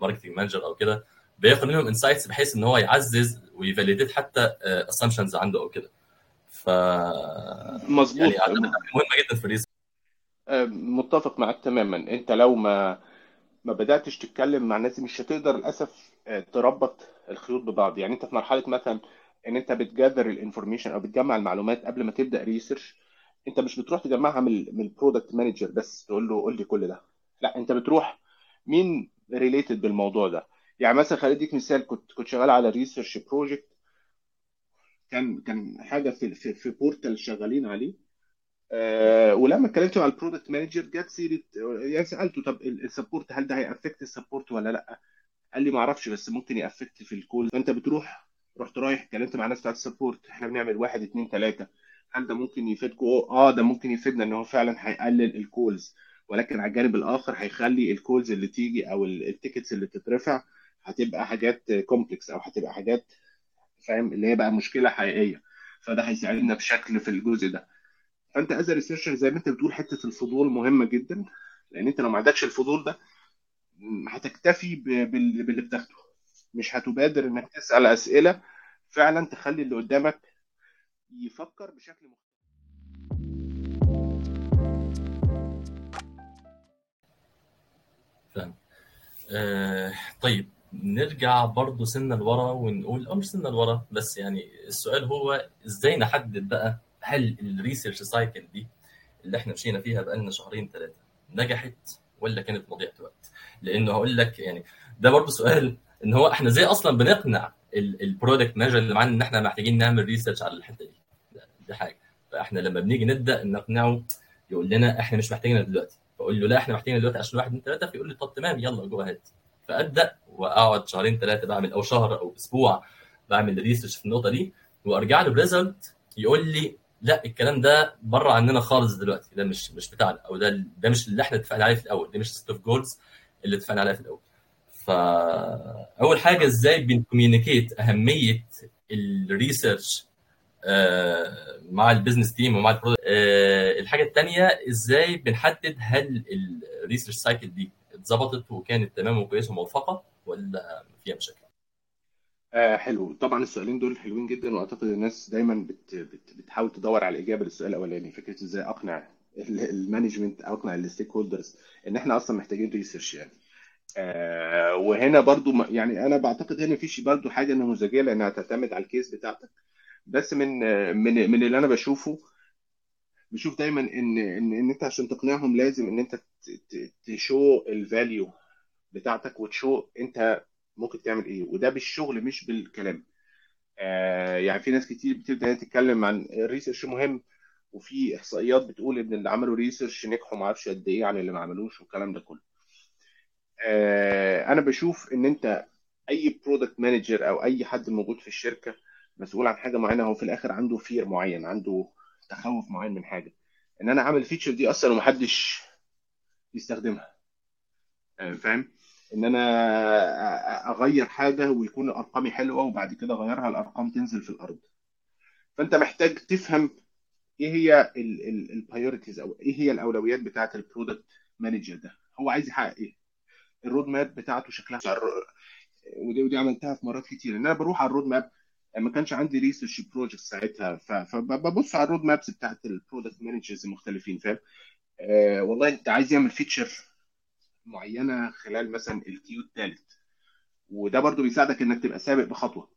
ماركتنج مانجر او كده، بياخد منهم انسايتس بحيث ان هو يعزز ويفاليديت حتى اسامبشنز عنده او كده. ف مظبوط يعني مهمه جدا في الريسيرش. متفق معك تماما. انت لو ما بدأتش تتكلم مع ناس مش هتقدر للأسف تربط الخيوط ببعض. يعني انت في مرحلة مثلا ان انت بتجذر الانفورميشن او بتجمع المعلومات قبل ما تبدأ ريسيرش، انت مش بتروح تجمعها من البرودكت مانجر بس تقول له قول لي كل ده، لا انت بتروح مين ريليتد بالموضوع ده. يعني مثلا خليديك مثال، كنت شغال على ريسيرش بروجكت، كان حاجة في بورتال شغالين عليه، ولما اتكلمت مع البرودكت مانجر جت سيره، يعني سالته طب السبورت هل ده هيأفكت السبورت ولا لا؟ قال لي ما اعرفش بس ممكن يأفكت في الكول. فانت رحت اتكلمت مع ناس بتاعه السبورت، احنا بنعمل 1 2 3، هل ده ممكن يفيدكم؟ ده ممكن يفيدنا ان هو فعلا هيقلل الكولز، ولكن على الجانب الاخر هيخلي الكولز اللي تيجي او التيكتس اللي تترفع هتبقى حاجات كومبلكس او هتبقى حاجات فاهم اللي هي بقى مشكله حقيقيه، فده هيساعدنا بشكل في الجزء ده. فانت از ريسيرشر زي ما انت بتقول حته الفضول مهمه جدا، لان انت لو ما عندكش الفضول ده هتكتفي باللي بتاخده، مش هتبادر انك تسال اسئله فعلا تخلي اللي قدامك يفكر بشكل مختلف. فاهم. طيب نرجع برضو سنه لورا ونقول مش سنه لورا بس، يعني السؤال هو ازاي نحدد بقى هل الريسيرش سايكل دي اللي احنا مشينا فيها بقالنا 2-3 نجحت ولا كانت مضيعة وقت؟ لانه هقول لك يعني ده برضو سؤال ان هو احنا زي اصلا بنقنع البرودكت مانجر اللي معانا ان احنا محتاجين نعمل ريسيرش على الحته دي، دي حاجه. فاحنا لما بنيجي نبدا نقنعه يقول لنا احنا مش محتاجينها دلوقتي، بقول له لا احنا محتاجينها دلوقتي عشان 1 2 3، فيقول لي طب تمام يلا جو اهيد. فابدا واقعد 2-3 بعمل او شهر او اسبوع بعمل ريسيرش في النقطه دي، وارجع له بريزلت يقول لي لا الكلام ده بره عننا خالص دلوقتي، ده مش بتاعنا، او ده مش اللي احنا اتفقنا عليه في الاول، ده مش ستوب جولز اللي اتفقنا عليها في الاول. فاول حاجه ازاي بنكوميونيكيت اهميه الريسيرش مع البيزنس تيم ومع البرودكت. الحاجه الثانيه ازاي بنحدد هل الريسيرش سايكل دي اتظبطت وكانت تمام وكويسه وموفقه ولا فيها مشاكل. حلو. طبعا السؤالين دول حلوين جدا، واعتقد الناس دايما بتحاول تدور على الاجابه للسؤال الاولاني، فكره ازاي اقنع المانجمنت او اقنع الستيك هولدرز ان احنا اصلا محتاجين ريسيرش. يعني وهنا برضو يعني انا بعتقد هنا فيش برضو حاجه نموذجيه لانها تعتمد على الكيس بتاعتك، بس من اللي انا بشوف دايما ان انت عشان تقنعهم لازم ان انت تشو الفاليو بتاعتك وتشو انت ممكن تعمل ايه، وده بالشغل مش بالكلام. يعني في ناس كتير بتبدا تتكلم عن الريسيرش مهم، وفي احصائيات بتقول ان اللي عملوا ريسيرش نجحوا ما اعرفش قد ايه عن اللي ما عملوش والكلام ده كله. انا بشوف ان انت اي برودكت مانجر او اي حد موجود في الشركه مسؤول عن حاجه معينه، هو في الاخر عنده فير معين، عنده تخوف معين من حاجه، ان انا اعمل فيتشر دي اصلا ومحدش يستخدمها، فاهم، ان انا اغير حاجه ويكون ارقامي حلوه وبعد كده اغيرها الارقام تنزل في الارض. فانت محتاج تفهم ايه هي البايوريتيز او ايه هي الاولويات بتاعه البرودكت مانجر ده، هو عايز يحقق ايه، الرود ماب بتاعته شكلها. ودي عملتها في مرات كتير، ان انا بروح على الرود ماب، ما كانش عندي ريسيرش بروجكت ساعتها فببص على الرود مابس بتاعه البرودكت مانجرز المختلفين، فاهم. والله انت عايز يعمل فيتشر معينه خلال مثلا الكيو الثالث، وده برضو بيساعدك انك تبقى سابق بخطوه،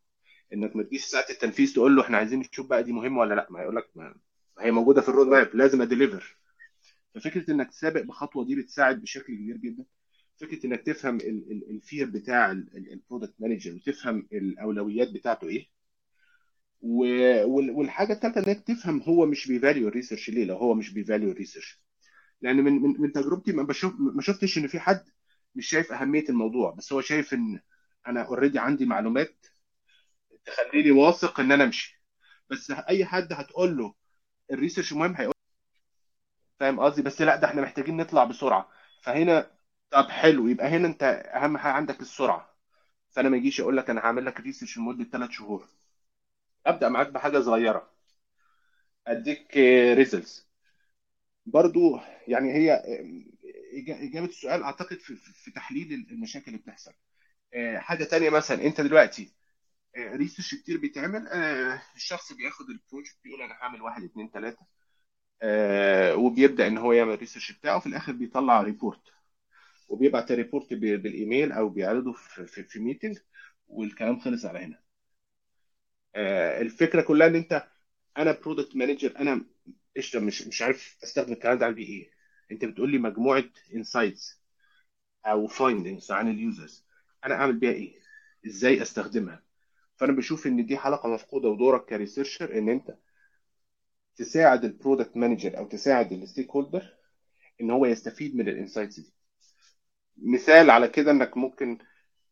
انك ما تجيش ساعه التنفيذ تقول له احنا عايزين نشوف بقى دي مهمه ولا لا، ما هيقول لك ما هي موجوده في الرود ماب لازم اديليفر. ففكره انك سابق بخطوه دي بتساعد بشكل كبير جدا. فكره انك تفهم الفير بتاع البرودكت مانجر وتفهم الاولويات بتاعته ايه، والحاجه الثالثه انك تفهم هو مش بيفاليو الريسيرش ليه. لو هو مش بيفاليو الريسيرش، لان من تجربتي ما شفتش ان في حد مش شايف اهميه الموضوع، بس هو شايف ان انا اوريدي عندي معلومات تخليني واثق ان انا امشي، بس اي حد هتقول له الريسيرش مهم هيقول فاهم قصدي، بس لا ده احنا محتاجين نطلع بسرعه. فهنا طب حلو، يبقى هنا انت اهم حاجه عندك السرعه. فانا ما اجيش اقول لك انا هعمل لك ريسيرش لمده 3 شهور، ابدا معاك بحاجه صغيره اديك ريزلتس برضو. يعني هي اجابه السؤال اعتقد في تحليل المشاكل اللي بتحصل. حاجه تانية مثلا انت دلوقتي ريسيرش كتير بيتعمل، الشخص بياخد البروجكت بيقول انا هعمل 1 2 3 وبيبدا ان هو يعمل ريسيرش بتاعه، في الاخر بيطلع ريبورت وبيبعت الريبورت بالايميل او بيعرضه في ميتنج، والكلام خلص على هنا. الفكره كلها ان انت انا برودكت مانجر، انا مش عارف استخدم الكلام ده على ايه. انت بتقول لي مجموعه انسايتس او فايندنجز عن اليوزرز، انا اعمل بيها ايه؟ ازاي استخدمها؟ فانا بشوف ان دي حلقه مفقوده، ودورك كريسيرشر ان انت تساعد البرودكت مانجر او تساعد الستيك هولدر ان هو يستفيد من الانسايتس دي. مثال على كده انك ممكن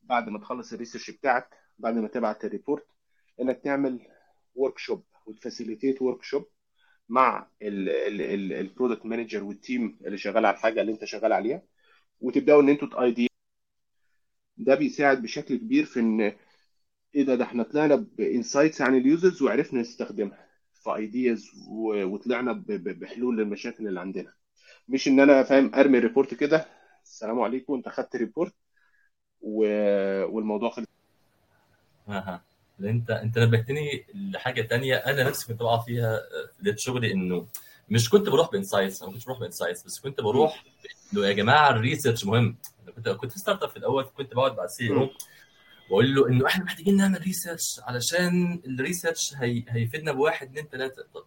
بعد ما تخلص الريسيرش بتاعك، بعد ما تبعت الريبورت، انك تعمل وركشوب وتفاسيليتيت وركشوب مع البرودكت مانجر والتيم اللي شغال على الحاجه اللي انت شغال عليها، وتبداوا ان انتوا تايدي. ده بيساعد بشكل كبير في ان ايه ده احنا طلعنا بانسايتس عن اليوزرز وعرفنا نستخدمها في ايدياز، وطلعنا بحلول للمشاكل اللي عندنا. مش ان انا فاهم ارمي ريبورت كده السلام عليكم انت خدت ريبورت والموضوع خلص. انت نبهتني لحاجه تانية انا نفسي كنت بقع فيها في شغلي، انه مش كنت بروح بانسايتس، انا مش بروح بانسايتس، بس كنت بروح انه يا جماعه الريسيرش مهم. كنت في ستارت اب في الاول، كنت بقعد مع CEO بقول له انه احنا محتاجين نعمل ريسيرش علشان الريسيرش هيفيدنا بواحد 2 3. طب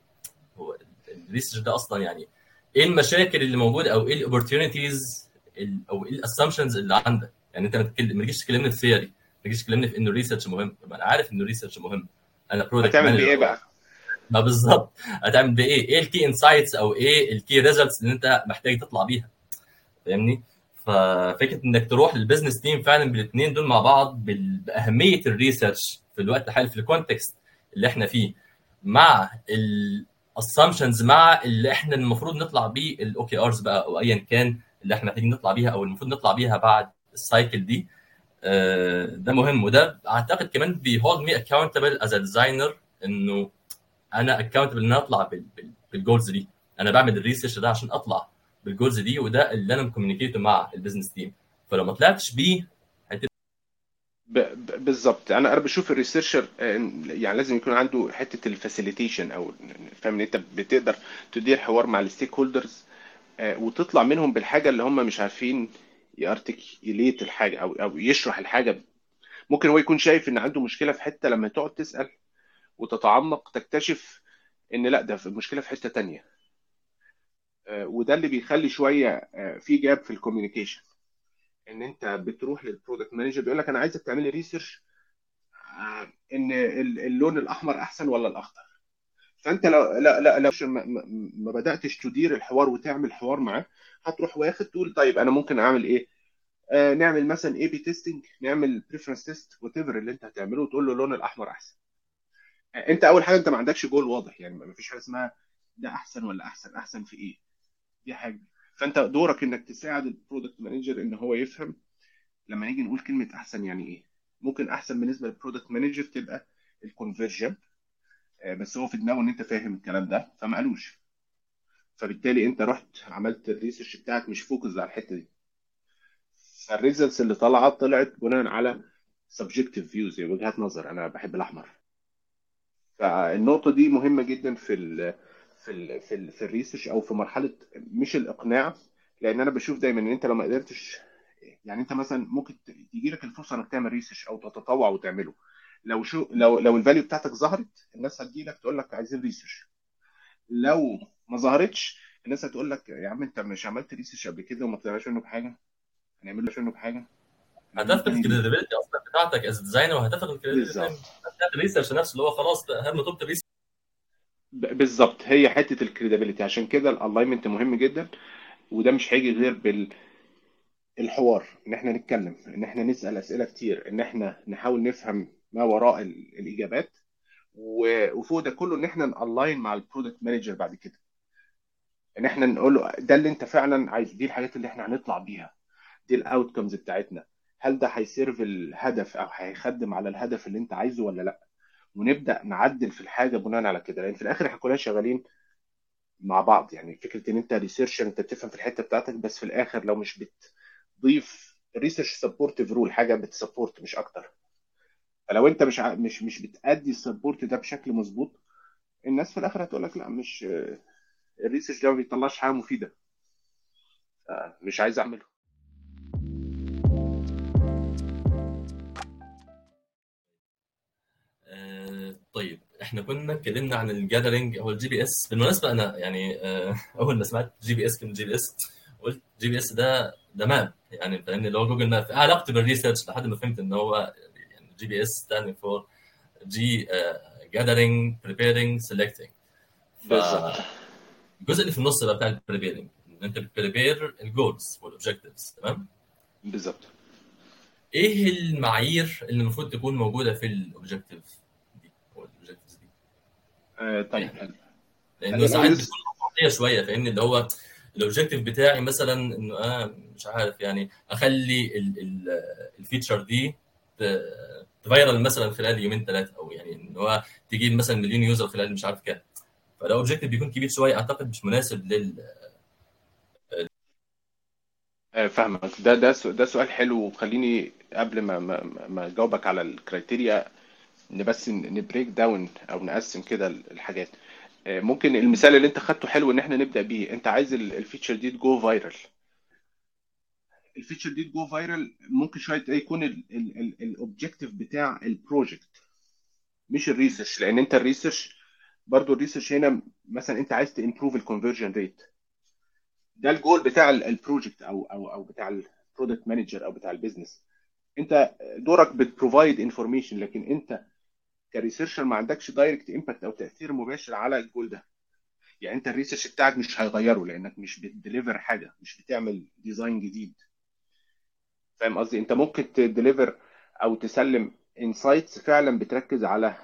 هو الريسيرش ده اصلا يعني ايه المشاكل اللي موجوده، او ايه الاوبورتيونيتيز او ايه الاسامبشنز اللي عندك؟ يعني انت ما تجيش تكلمني في ثيوري، ما تجيش تكلمني في انه الريسيرش مهم. طب انا عارف انه الريسيرش مهم، انا برودكت مانجر، هتعمل بايه بقى؟ ما بالظبط هتعمل بايه؟ ايه الكي انسايتس او ايه الكي ريزلتس اللي انت محتاج تطلع بيها؟ فاهمني؟ ففكرة انك تروح للبزنس تيم فعلا بالاثنين دول مع بعض، باهمية الريسيرش في الوقت الحالي في الكونتكست اللي احنا فيه، مع الاسامشنز، مع اللي احنا المفروض نطلع بيه الاوكي ارز بقى او ايا كان اللي احنا محتاجين نطلع بيها او المفروض نطلع بيها بعد السايكل دي. ده مهم، وده اعتقد كمان بيhold me accountable as a designer، انه انا accountable ان انا اطلع بالجولز دي. انا بعمل الريسيرش ده عشان اطلع بالجولز دي، وده اللي انا مكوميونيكيته مع البيزنس تيم. فلو ما طلعتش بيه بالظبط. انا بشوف الريسيرشر يعني لازم يكون عنده حته الفاسيليتيشن، او فاهم ان انت بتقدر تدير حوار مع الستيك هولدرز وتطلع منهم بالحاجه اللي هم مش عارفين يارتيكيليت الحاجه او يشرح الحاجه. ممكن هو يكون شايف ان عنده مشكله في حته، لما تقعد تسال وتتعمق تكتشف ان لا ده مشكله في حته تانية، وده اللي بيخلي شويه في جاب في الكوميونيكيشن. ان انت بتروح للبرودكت مانجر بيقول لك انا عايزك تعمل لي ريسيرش ان اللون الاحمر احسن ولا الاخضر. فانت لو لا ما بداتش تدير الحوار وتعمل حوار معاه، هتروح واخد تقول طيب انا ممكن اعمل ايه؟ نعمل مثلا اي بي تيستنج، نعمل بريفرنس تيست وات ايفر اللي انت هتعمله، وتقول له اللون الاحمر احسن. انت اول حاجه انت ما عندكش جول واضح، يعني ما فيش حاجه اسمها ده احسن ولا احسن في ايه دي حاجه. فانت دورك انك تساعد البرودكت مانجر ان هو يفهم لما نيجي نقول كلمه احسن يعني ايه. ممكن احسن بالنسبه للبرودكت مانجر تبقى الكونفرجن، بس هو في دماغه ان انت فاهم الكلام ده فما قالوش، فبالتالي انت رحت عملت الريسيرش بتاعك مش فوكس على الحته دي. فالريزلتس اللي طلعت بناء على سبجكتيف فيوز، يعني وجهات نظر، انا بحب الاحمر. فالنقطه دي مهمه جدا في ال في ال في ال في الريسيرش، او في مرحله مش الاقناع. لان انا بشوف دايما ان انت لو ما قدرتش، يعني انت مثلا ممكن تيجي لك الفرصه انك تعمل ريسيرش او تتطوع وتعمله، لو الفاليو بتاعتك ظهرت الناس هتجي لك تقول لك عايزين ريسيرش. لو ما ظهرتش الناس هتقول لك يا عم انت مش عملت ريسيرش قبل كده وما طلعش منه بحاجه، هنعمل له منه بحاجه. هتفقد الكريديبيلتي اصلا بتاعتك از ديزاينر، وهتفقد الكريديبيلتي بتاعت الريسيرش نفسه اللي هو خلاص اهم طب ريسيرش بالظبط. هي حته الكريديبيلتي، عشان كده الالاينمنت مهم جدا، وده مش هيجي غير بالحوار، ان احنا نتكلم، ان احنا نسال اسئله كتير، ان احنا نحاول نفهم ما وراء الاجابات، وفوق ده كله ان احنا نالاين مع البرودكت مانجر بعد كده، ان احنا نقول له ده اللي انت فعلا عايز، دي الحاجات اللي احنا هنطلع بيها، دي الاوتكمز بتاعتنا، هل ده هيسيرف الهدف او هيخدم على الهدف اللي انت عايزه ولا لا، ونبدا نعدل في الحاجه بناء على كده. لان في الاخر احنا كلنا شغالين مع بعض، يعني فكره ان انت ريسيرشر، انت بتفهم في الحته بتاعتك، بس في الاخر لو مش بتضيف ريسيرش سبورتيف رول، حاجه بتسبورت مش اكتر، فلو انت مش بتادي السبورت ده بشكل مظبوط، الناس في الاخر هتقول لك لا، مش الريسيرش ده ما بيطلعش حاجه مفيده، مش عايز اعمله. طيب احنا كنا اتكلمنا عن الجاذرينج او الجي بي اس. بالمناسبه انا يعني اول ما سمعت جي بي اس، كلمه جي بي اس قلت جي بي اس ده ماب، يعني فاهمني اللي هو جوجل ماب، علاقته بالريسيرش لحد ما فهمت ان هو يعني جي بي اس ستاند فور جي جاذرينج بريبيرنج سيلكتنج. الجزء اللي في النص بقى بتاع البريبيرنج، انت بتبريبير الجولز والاوبجكتيفز، تمام بالظبط. ايه المعايير اللي المفروض تكون موجوده في الاوبجكتيف دي؟ طيب لانه ساعات بتكون موضوعيه شويه، فاهمني اللي هو الاوبجكتيف بتاعي مثلا انه مش عارف يعني اخلي الفيتشر دي تفايرل مثلا خلال يومين ثلاثه، او يعني ان هو تجيب مثلا مليون يوزر خلال مش عارف كام، فده اوبجكتيف بيكون كبير شويه، اعتقد مش مناسب فهمك. ده سؤال حلو، وخليني قبل ما اجاوبك على الكرايتيريا بس نبريك داون او نقسم كده الحاجات. ممكن المثال اللي انت خدته حلو ان احنا نبدا بيه، انت عايز الفيتشر دي تجو فايرال، الفيتشر دي تجو فايرال ممكن شويه يكون الاوبجكتيف بتاع البروجكت مش الريسيرش، لان انت الريسيرش برضو، الريسيرش هنا مثلا انت عايز تمبروف الكونفرجن ريت، ده الجول بتاع البروجكت او بتاع البرودكت مانجر او بتاع البيزنس، انت دورك بتبروفايد انفورميشن، لكن انت كريسيرشر ما عندكش دايركت امباكت او تاثير مباشر على الجول ده، يعني انت الريسيرش بتاعك مش هيغيره لانك مش بتديليفر حاجه، مش بتعمل ديزاين جديد، فاهم قصدي؟ انت ممكن تديليفر او تسلم انسايتس فعلا بتركز على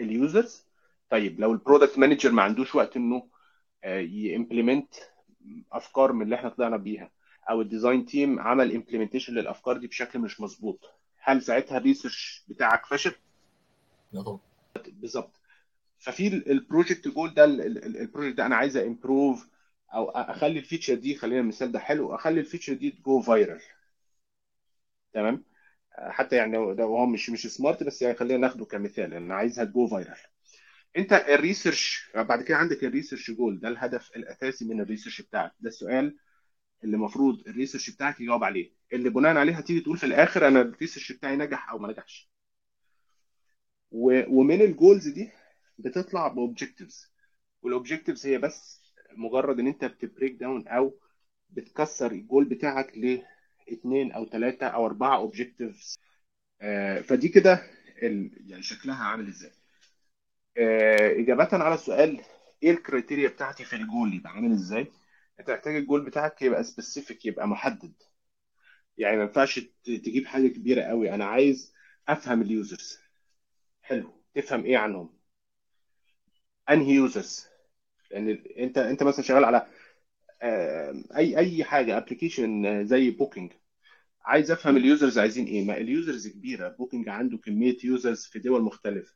اليوزرز. طيب لو البرودكت مانجر ما عندوش وقت انه يمبلمنت افكار من اللي احنا طلعنا بيها، او الديزاين تيم عمل امبلمنتيشن للافكار دي بشكل مش مظبوط، هل ساعتها الريسيرش بتاعك فشل؟ بالظبط. ففي البروجكت جول ده، البروجكت ده انا عايز امبروف او اخلي الفيتشر دي، خلينا المثال ده حلو، اخلي الفيتشر دي تجو فايرال، تمام، حتى يعني ده هو مش سمارت، بس يعني خلينا ناخده كمثال، انا عايزها تجو فايرال. انت الريسيرش بعد كده عندك الريسيرش جول، ده الهدف الاساسي من الريسيرش بتاعك، ده السؤال اللي المفروض الريسيرش بتاعك يجاوب عليه، اللي بناء عليها تيجي تقول في الاخر انا الريسيرش بتاعي نجح او ما نجحش. ومن الجولز دي بتطلع باوبجكتيفز، والاوبجكتيفز هي بس مجرد ان انت بتبريك داون او بتكسر الجول بتاعك ل2 او 3 او 4 اوبجكتيفز. فدي كده يعني شكلها عامل ازاي. اجابه على السؤال ايه الكريتيريا بتاعتي في الجول يبقى عامل ازاي، انت محتاج الجول بتاعك يبقى سبيسيفيك، يبقى محدد، يعني ما ينفعش تجيب حاجه كبيره قوي. انا عايز افهم اليوزرز، حلو، تفهم ايه عنهم، انهي يوزرز، لان يعني انت مثلا شغال على اي حاجه ابلكيشن زي بوكينج، عايز افهم اليوزرز عايزين ايه، ما اليوزرز كبيره، بوكينج عنده كميه يوزرز في دول مختلفه،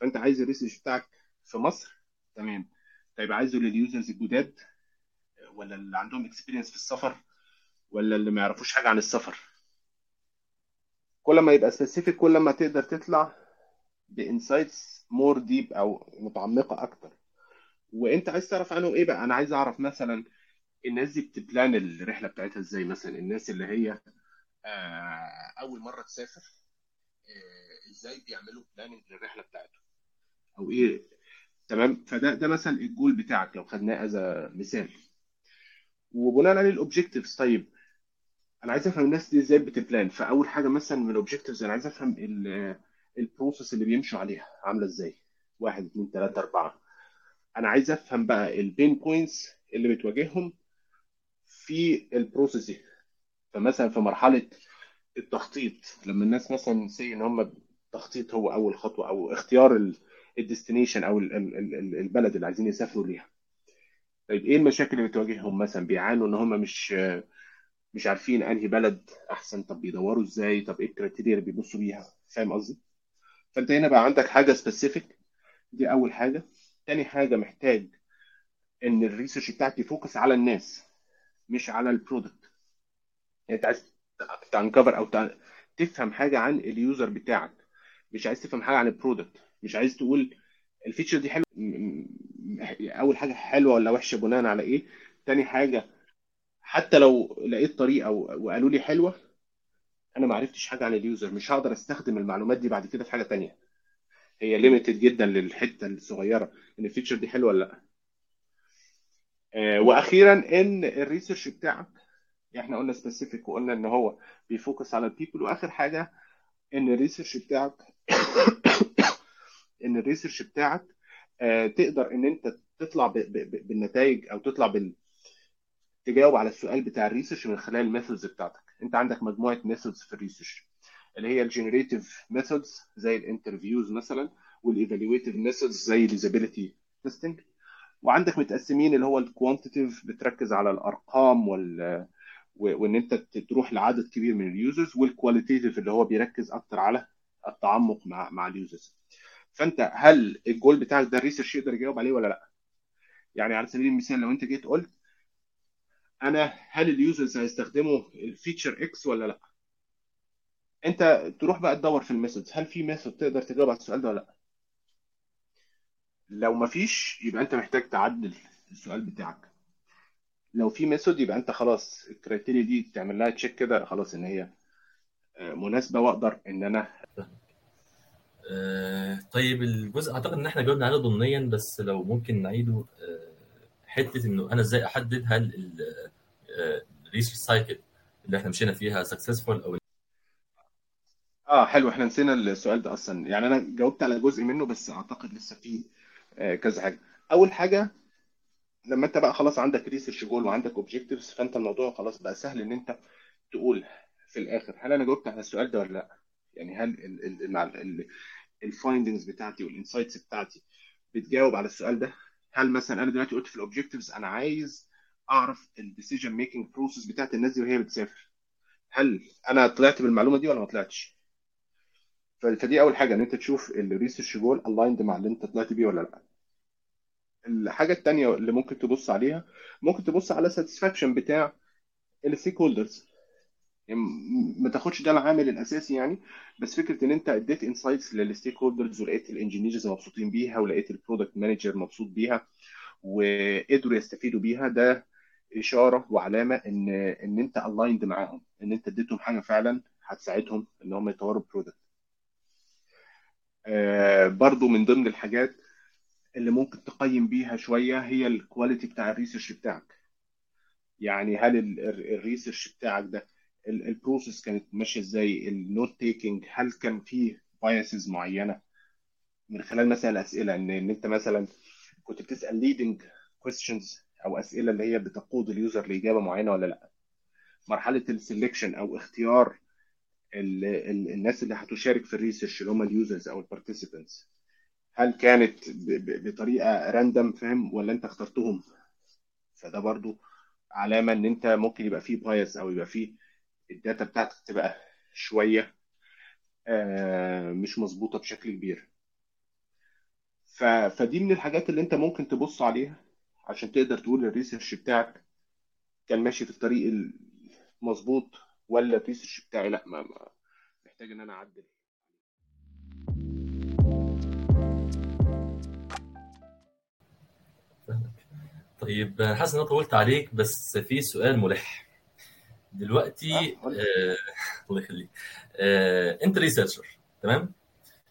فانت عايز الريسيرش بتاعك في مصر، تمام، طيب عايزه لليوزرز الجداد ولا اللي عندهم اكسبيرينس في السفر ولا اللي ما يعرفوش حاجه عن السفر. كل ما يبقى سبيسيفيك كل ما تقدر تطلع بانسايتس مور ديب او متعمقه اكتر. وانت عايز تعرف عنهم ايه بقى، انا عايز اعرف مثلا الناس دي بتبلان الرحله بتاعتها ازاي، مثلا الناس اللي هي اول مره تسافر ازاي بيعملوا بلاننج للرحله بتاعتهم او ايه، تمام. فده مثلا الجول بتاعك لو خدناه از مثال، وبناء عليه الاوبجكتيفز. طيب انا عايز افهم الناس دي ازاي بتبلان، فاول حاجه مثلا من الاوبجكتيفز انا عايز افهم البروسيس اللي بيمشوا عليها عامله ازاي، 1 2 3 4. انا عايز افهم بقى البين بوينتس اللي بتواجههم في البروسيس دي، فمثلا في مرحله التخطيط، لما الناس مثلا سي ان هم التخطيط هو اول خطوه، او اختيار الديستنيشن او البلد اللي عايزين يسافروا ليها. طيب ايه المشاكل اللي بتواجههم؟ مثلا بيعانوا ان هم مش عارفين انهي بلد احسن، طب بيدوروا ازاي، طب ايه الكريتيريا اللي بيبصوا بيها، فاهم قصدي؟ فانت هنا بقى عندك حاجه سبيسيفيك، دي اول حاجه. تاني حاجه محتاج ان الريسيرش بتاعك يفوكس على الناس مش على البرودكت، يعني انت عايز تانكفر او تفهم حاجه عن اليوزر بتاعك، مش عايز تفهم حاجه عن البرودكت، مش عايز تقول الفيتشر دي حلوه، اول حاجه حلوه ولا وحشه بناء على ايه. تاني حاجه حتى لو لقيت طريقه وقالوا لي حلوه، انا ما عرفتش حاجه عن اليوزر مش هقدر استخدم المعلومات دي بعد كده في حاجه تانية. هي ليميتد جدا للحته الصغيره ان الفيتشر دي حلوه ولا لا. واخيرا ان الريسيرش بتاعك، احنا قلنا سبيسيفيك وقلنا ان هو بيفوكس على البيبل، واخر حاجه ان الريسيرش بتاعك ان الريسيرش بتاعك تقدر ان انت تطلع بالنتائج او تطلع تجاوب على السؤال بتاع الريسيرش من خلال الميثودز بتاعتك. انت عندك مجموعه ميثودز في الريسيرش اللي هي الجنريتيف ميثودز زي الانترفيوز مثلا، والايفالويتيف ميثودز زي اليزابيليتي تيستنج، وعندك متقسمين اللي هو الكوانتيتيف بتركز على الارقام وان انت تروح لعدد كبير من اليوزرز، والكواليتيف اللي هو بيركز اكتر على التعمق مع اليوزرز. فانت هل الجول بتاعك ده الريسيرش يقدر يجاوب عليه ولا لا؟ يعني على سبيل المثال لو انت جيت قلت انا هل اليوزرز هيستخدموا الفيتشر اكس ولا لا، انت تروح بقى تدور في الميثودز هل في ميثود تقدر تجاوب على السؤال ده ولا لا. لو مفيش يبقى انت محتاج تعدل السؤال بتاعك، لو في ميثود يبقى انت خلاص الكريتيريا دي تعمل لها تشيك كده خلاص ان هي مناسبه واقدر ان انا طيب الجزء اعتقد ان احنا جاوبنا عليه ضمنيا، بس لو ممكن نعيده حته انه انا ازاي احدد هل الريسيرش سايكل اللي احنا مشينا فيها سكسسفول او حلو. احنا نسينا السؤال ده اصلا، يعني انا جاوبت على جزء منه بس اعتقد لسه فيه كذا حاجه. اول حاجه لما انت بقى خلاص عندك ريسيرش جول وعندك اوبجكتيفز، فانت الموضوع خلاص بقى سهل ان انت تقول في الاخر هل انا جاوبت على السؤال ده ولا لا، يعني هل الفايندنجز بتاعتي والانسايتس بتاعتي بتجاوب على السؤال ده. هل مثلا انا دلوقتي قلت في الاوبجكتيفز انا عايز اعرف الديسيجن ميكنج بروسيس بتاعت الناس دي وهي بتسافر، هل انا طلعت بالمعلومه دي ولا ما طلعتش؟ فدي اول حاجه ان انت تشوف الريسيرش جول الايند مع اللي انت طلعت بيه ولا لا. الحاجه الثانيه اللي ممكن تبص عليها، ممكن تبص على ساتسفاكشن بتاع الستيك هولدرز، يعني ما تاخدش ده العامل الاساسي يعني، بس فكره ان انت اديت انسايتس للستيك هولدرز ولقيت الانجينيرز مبسوطين بيها ولقيت البرودكت مانجر مبسوط بيها وقدروا يستفيدوا بيها، ده اشاره وعلامه ان انت الايند معاهم، ان انت اديتهم حاجه فعلا هتساعدهم ان هم يطوروا البرودكت. برضو من ضمن الحاجات اللي ممكن تقيم بيها شوية هي الكواليتي بتاع الريسيرش بتاعك، يعني هل الريسيرش بتاعك ده البروسيس كانت ماشية ازاي، النوت تيكينج هل كان فيه بايسز معينة من خلال مثلا الأسئلة ان انت مثلا كنت بتسأل leading questions او أسئلة اللي هي بتقود اليوزر لإجابة معينة ولا لا. مرحلة السلكشن او اختيار الناس اللي هتشارك في الريسيرش اللي هم اليوزرز او البارتيسيبنتس، هل كانت بطريقه راندم فهم ولا انت اخترتهم، فده برضو علامه ان انت ممكن يبقى فيه بايس او يبقى فيه الداتا بتاعتك تبقى شويه مش مظبوطه بشكل كبير. فدي من الحاجات اللي انت ممكن تبص عليها عشان تقدر تقول الريسيرش بتاعك كان ماشي في الطريق المظبوط ولا الريسيرش بتاعي لا ما محتاج ان انا اعدل. طيب حاسس ان انا طولت عليك، بس في سؤال ملح دلوقتي الله يخليك. انت ريسيرشر تمام،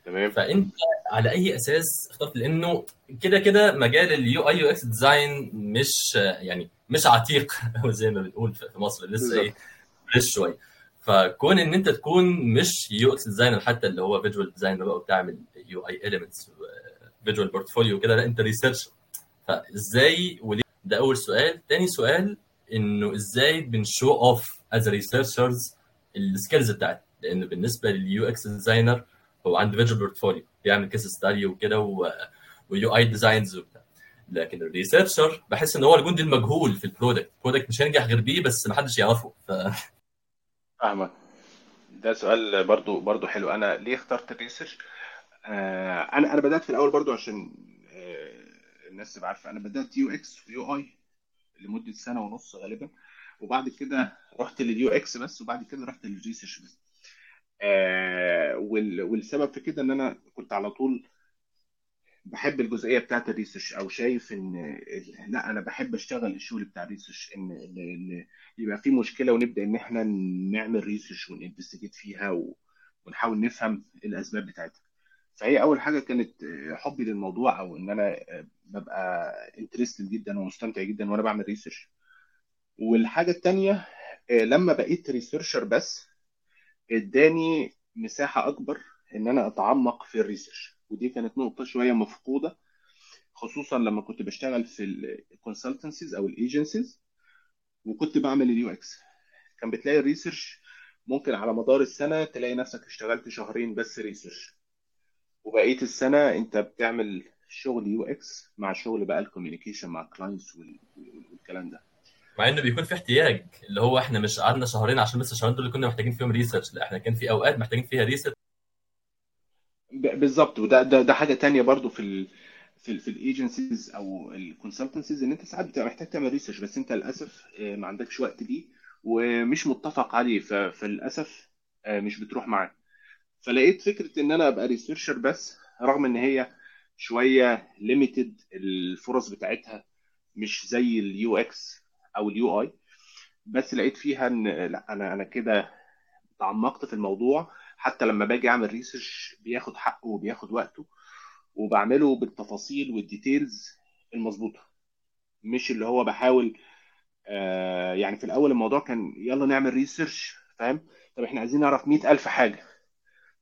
فانت على اي اساس اخترت؟ لانه كده مجال اليو اي يو اكس ديزاين مش يعني مش عتيق زي ما بنقول في مصر، لسه ايه شويه. فكون ان انت تكون مش يو اكس ديزاينر حتى اللي هو فيجوال ديزاينر بقى وبتعمل يو اي اليمنتس فيجوال بورتفوليو كده، لا انت ريسيرشر، فازاي وليه؟ ده اول سؤال. تاني سؤال انه ازاي بنشو اوف از ريسيرشرز السكيلز بتاعتنا، لان بالنسبه لليو اكس ديزاينر هو عنده فيجوال بورتفوليو بيعمل كيس ستادي وكده ويو اي ديزاينز وبتاع. لكن الريسيرشر بحس ان هو الجندي المجهول في البرودكت، البرودكت مش هينجح غير بيه بس محدش يعرفه. فاهمك. ده سؤال برضو حلو. انا ليه اخترت الريسيرش؟ انا بدات في الاول برضو عشان الناس تبقى عارفه، انا بدات يو اكس ويو اي لمده سنه ونص غالبا، وبعد كده رحت لليو اكس بس، وبعد كده رحت للريسيرش بس. والسبب في كده ان انا كنت على طول بحب الجزئيه بتاعه الريسيرش، او شايف ان لا انا بحب اشتغل الشغل بتاع الريسيرش، ان يبقى في مشكله ونبدا ان احنا نعمل ريسيرش وننفستيجيت فيها ونحاول نفهم الاسباب بتاعتها. فهي اول حاجه كانت حبي للموضوع، او ان انا ببقى انترستد جدا ومستمتع جدا وانا بعمل ريسيرش. والحاجه الثانيه لما بقيت ريسيرشر بس اداني مساحه اكبر ان انا اتعمق في الريسيرش، ودي كانت نقطه شويه مفقوده خصوصا لما كنت بشتغل في الكونسلتنسيز او الايجنسيز وكنت بعمل اليو اكس. كان بتلاقي الريسيرش ممكن على مدار السنه تلاقي نفسك اشتغلت شهرين بس ريسيرش، وبقيت السنه انت بتعمل شغل يو اكس مع شغل بقى الكوميونيكيشن مع الكلاينتس والكلام ده، مع انه بيكون في احتياج اللي هو احنا مش قعدنا شهرين عشان بس الشهرين دول اللي كنا محتاجين فيهم ريسيرش، لا احنا كان في اوقات محتاجين فيها ريسيرش بالظبط. وده ده حاجه تانية برضو في الايجنسيز او الكونسلتنسيز، ان انت ساعات بتبقى محتاج تعمل ريسيرش بس انت للاسف ما عندكش وقت ليه ومش متفق عليه، فللاسف مش بتروح معاه. فلقيت فكره ان انا ابقى ريسيرشر بس، رغم ان هي شويه ليميتد الفرص بتاعتها مش زي اليو اكس او اليو اي، بس لقيت فيها ان لا انا كده تعمقت في الموضوع. حتى لما باجي اعمل ريسيرش بياخد حقه وبياخد وقته، وبعمله بالتفاصيل والديتيلز المظبوطه، مش اللي هو بحاول يعني في الاول الموضوع كان يلا نعمل ريسيرش، فاهم؟ طب احنا عايزين نعرف 100,000 حاجه،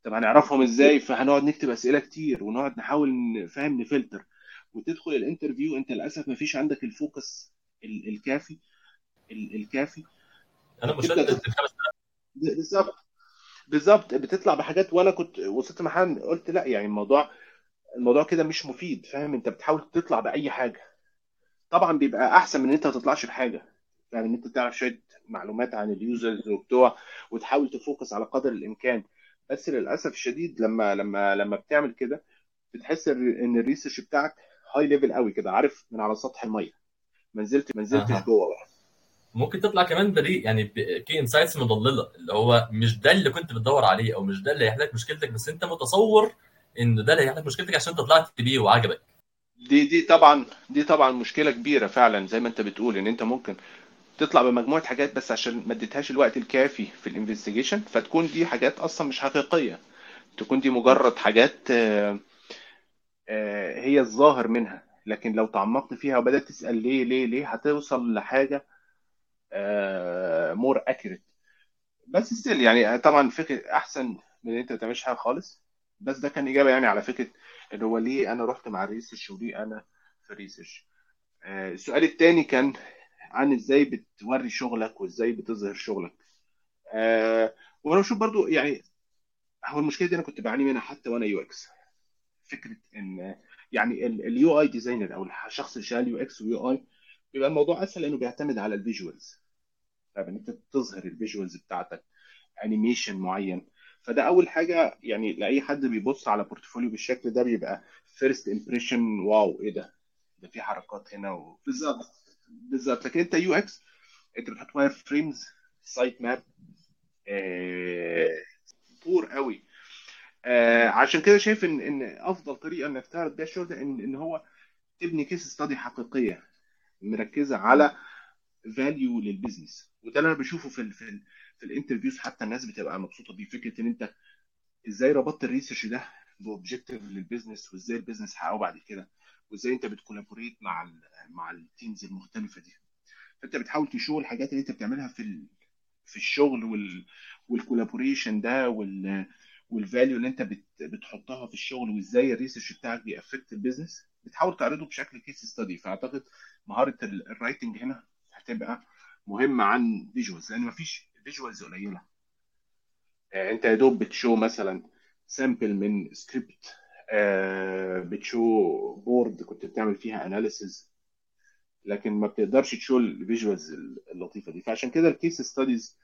طب هنعرفهم ازاي؟ فهنقعد نكتب اسئله كتير ونقعد نحاول نفهم نفلتر، وتدخل الانترفيو انت للاسف ما فيش عندك الفوكس الكافي. انا مشتت بالظبط بتطلع بحاجات، وانا كنت وصلت محل قلت لا يعني الموضوع كده مش مفيد، فاهم؟ انت بتحاول تطلع باي حاجه، طبعا بيبقى احسن من ان انت ما تطلعش بحاجه، يعني ان انت تعرف شويه معلومات عن اليوزرز وبتوع وتحاول تفوكس على قدر الامكان. بس للاسف الشديد لما بتعمل كده بتحس ان الريسيرش بتاعك هاي ليفل قوي كده، عارف، من على سطح الميه، ما نزلتش جوه بقى. ممكن تطلع كمان بريء، يعني كي انسايتس مضلله، اللي هو مش ده اللي كنت بتدور عليه او مش ده اللي هيحل لك مشكلتك، بس انت متصور ان ده اللي هيحل لك مشكلتك عشان انت طلعت بيه وعجبك. دي طبعا مشكله كبيره فعلا، زي ما انت بتقول ان انت ممكن تطلع بمجموعه حاجات بس عشان ما اديتهاش الوقت الكافي في الانفستيجيشن، فتكون دي حاجات اصلا مش حقيقيه، تكون دي مجرد حاجات هي الظاهر منها. لكن لو تعمقت فيها وبدات تسال ليه هتوصل لحاجه مور اكيوريت. بس ستيل يعني طبعا فكره احسن من انت ما تعملش حاجه خالص. بس ده كان اجابه يعني على فكره اللي هو ليه انا رحت مع الريسيرش وليه انا في الريسيرش. السؤال الثاني كان عن ازاي بتوري شغلك وازاي بتظهر شغلك. وانا بشوف برضو يعني هو المشكله دي انا كنت بعاني منها حتى وانا يو اكس، فكره ان يعني اليو اي ديزاينر او الشخص اللي شغال يو اكس ويو اي بيبقى الموضوع اسهل لانه بيعتمد على الفيجوالز، طبعا انت بتظهر الفيجوالز بتاعتك انيميشن معين. فده اول حاجه يعني لاي حد بيبص على بورتفوليو بالشكل ده بيبقى فيرست امبريشن، واو ايه ده في حركات هنا بالظبط. لكن انت يو اكس انت بتحط واير فريمز، سايت ماب، بور قوي. عشان كده شايف ان افضل طريقه انك تعرض بيها الشغل ده ان هو تبني كيس ستادي حقيقيه مركزه على فاليو للبيزنس، وده اللي انا بشوفه في الانترفيوز. حتى الناس بتبقى مبسوطه بيه، فكره ان انت ازاي ربطت الريسيرش ده بوبجكتيف للبيزنس، وازاي البيزنس حققه بعد كده، وازاي انت بتكولابوريت مع التيمز المختلفه دي. فانت بتحاول تشوف الحاجات اللي انت بتعملها في الشغل والكولابوريشن ده والفاليو اللي انت بتحطها في الشغل، وازاي الريسيرش بتاعك بيأفكت البيزنس، بتحاول تعرضه بشكل كيس ستادي. فاعتقد مهاره الرايتنج هنا هتبقى مهمه عن فيجوالز، لان مفيش فيجوالز قليله. انت يا دوب بتشو مثلا سامبل من سكريبت بتشو بورد كنت بتعمل فيها اناليسز، لكن ما بتقدرش تشو الفيجوالز اللطيفه دي. فعشان كده الكيس ستاديز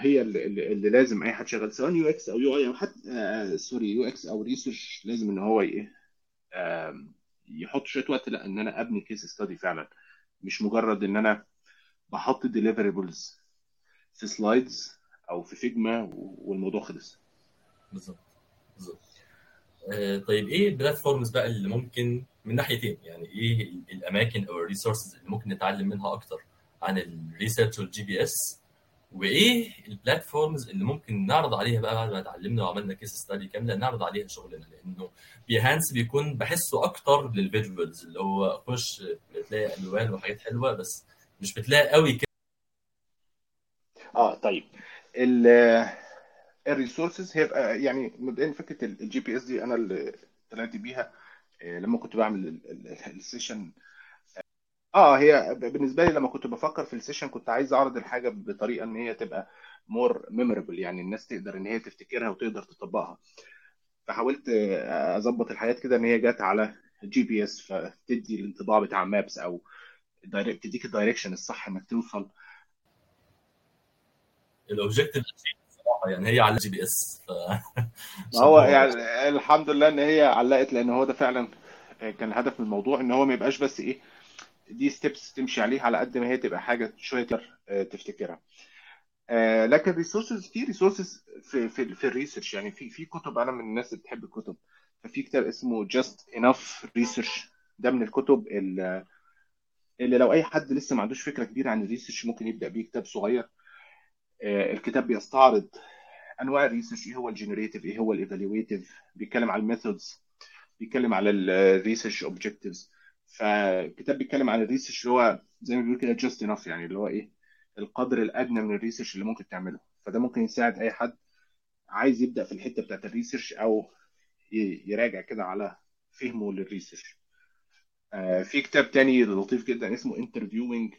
هي اللي لازم اي حد شغال سواء يو اكس او يو اي او حتى سوري يو اكس او ريسيرش لازم ان هو يحط شويه وقت لا ان انا ابني كيس ستادي فعلا، مش مجرد ان انا بحط ديليفربلز في سلايدز او في فيجما والموضوع خلص. بالظبط بالظبط. طيب ايه البلاتفورمز بقى اللي ممكن من ناحيتين، يعني ايه الاماكن او الريسورسز اللي ممكن نتعلم منها اكتر عن الريسيرش والجي بي اس، وايه البلاتفورمز اللي ممكن نعرض عليها بقى بعد ما اتعلمنا وعملنا كيس ستادي كامله نعرض عليها شغلنا، لانه بيهانس بيكون بحسه اكتر للفيجوالز اللي هو اخش بتلاقي الوان وحاجات حلوه بس مش بتلاقي قوي كده. طيب الريسورسز هيبقى يعني مبدئيا فكره الجي بي اس دي انا اللي طلعت بيها لما كنت بعمل السيشن. هي بالنسبه لي لما كنت بفكر في السيشن كنت عايز اعرض الحاجه بطريقه ان هي تبقى مور ميموربل، يعني الناس تقدر ان هي تفتكرها وتقدر تطبقها. فحاولت اظبط الحاجات كده ان هي جت على جي بي اس فتدي الانطباع بتاع مابس او دايركت تديك الدايركشن الصح انك توصل الاوبجكتيف صراحه، يعني هي على الجي بي اس هو يعني الحمد لله ان هي علقت، لان هو ده فعلا كان هدف من الموضوع ان هو ما يبقاش بس ايه دي ستيبس تمشي عليها على قد ما هي تبقى حاجه شويه تفتكرها. لكن ريسورسز في ريسورسز في الريسيرش، يعني في كتب، انا من الناس اللي بتحب الكتب، ففي كتاب اسمه Just Enough Research. ده من الكتب اللي لو اي حد لسه ما عندوش فكره كبيره عن الريسيرش ممكن يبدا بيه، كتاب صغير. الكتاب بيستعرض انواع الريسيرش، ايه هو الجينيريتيف، ايه هو الايفالويتيف، بيتكلم على الميثودز، بيتكلم على الريسيرش اوبجكتيفز. فالكتاب بيتكلم عن الريسيرش اللي هو زي ما بيقول كده جاست انف، يعني اللي هو ايه القدر الادنى من الريسيرش اللي ممكن تعمله. فده ممكن يساعد اي حد عايز يبدا في الحته بتاعه الريسيرش او يراجع كده على فهمه للريسيرش. في كتاب تاني لطيف جدا اسمه interviewing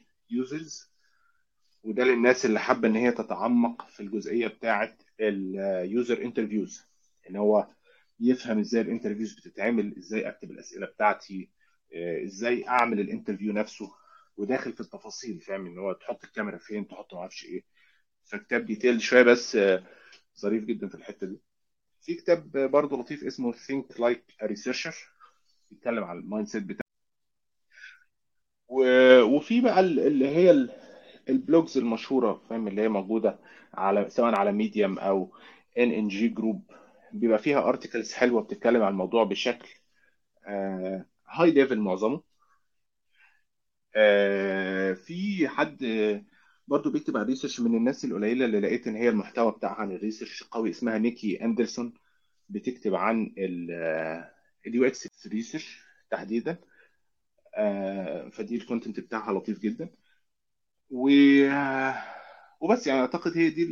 users، وده للناس اللي حابه ان هي تتعمق في الجزئيه بتاعه اليوزر انترفيوز، ان هو يفهم ازاي الانترفيوز بتتعمل، ازاي اكتب الاسئله بتاعتي، ازاي اعمل الانترفيو نفسه، وداخل في التفاصيل فاهم ان هو تحط الكاميرا فين، تحط ما اعرفش ايه. فكتاب ديتيل شويه بس ظريف جدا في الحته دي. في كتاب برضو لطيف اسمه think like a researcher، بيتكلم على المايند سيت بتاعه. وفي بقى اللي هي البلوجز المشهوره فاهم اللي هي موجوده على سواء على ميديم او NNG جروب، بيبقى فيها ارتكلز حلوه بتتكلم عن الموضوع بشكل هاي ليفل معظمه. في حد برضو بيكتب عن ريسيرش من الناس القليله اللي لقيت ان هي المحتوى بتاعها عن الريسيرش قوي، اسمها نيكي اندرسون، بتكتب عن اليو اكس ريسيرش تحديدا. فدي الكونتنت بتاعها لطيف جدا وبس. يعني اعتقد هي دي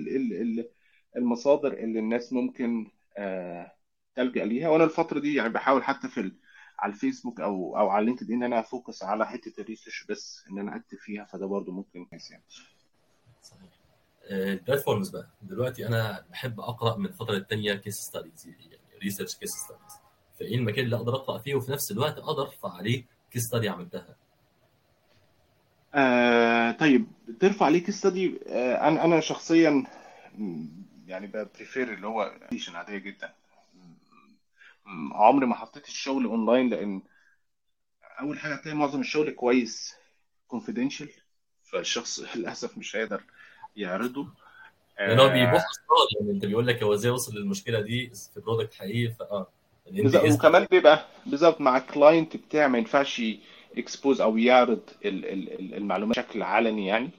المصادر اللي الناس ممكن تلجأ ليها. وانا الفتره دي يعني بحاول حتى في على الفيسبوك او على لينكد ان انا افوكس على حته الريسيرش بس ان انا اكتب فيها، فده برضو ممكن يساعد. صحيح. البلاتفورمز بقى دلوقتي انا بحب اقرا من فتره للتانيه كيس ستاديز، يعني ريسيرش كيس ستاديز، فايه المكان اللي اقدر اقرا فيه وفي نفس الوقت اقدر ارفع عليه كيس ستادي عملتها؟ طيب ترفع عليه كيس ستادي. انا شخصيا يعني بريفير اللي هو سيشن عاديه جدا، عمري ما حطيت الشغل اونلاين، لان اول حاجه هتلاقي معظم الشغل كويس كونفيدنشال، فالشخص للاسف مش هيقدر يعرضه. انا بيبص يعني انت بيقول لك هو ازاي وصل للمشكله دي في برودكت حقيقي، وكمان بيبقى بالظبط مع كلاينت بتاع ما ينفعش اكسبوز او يعرض المعلومات بشكل علني يعني.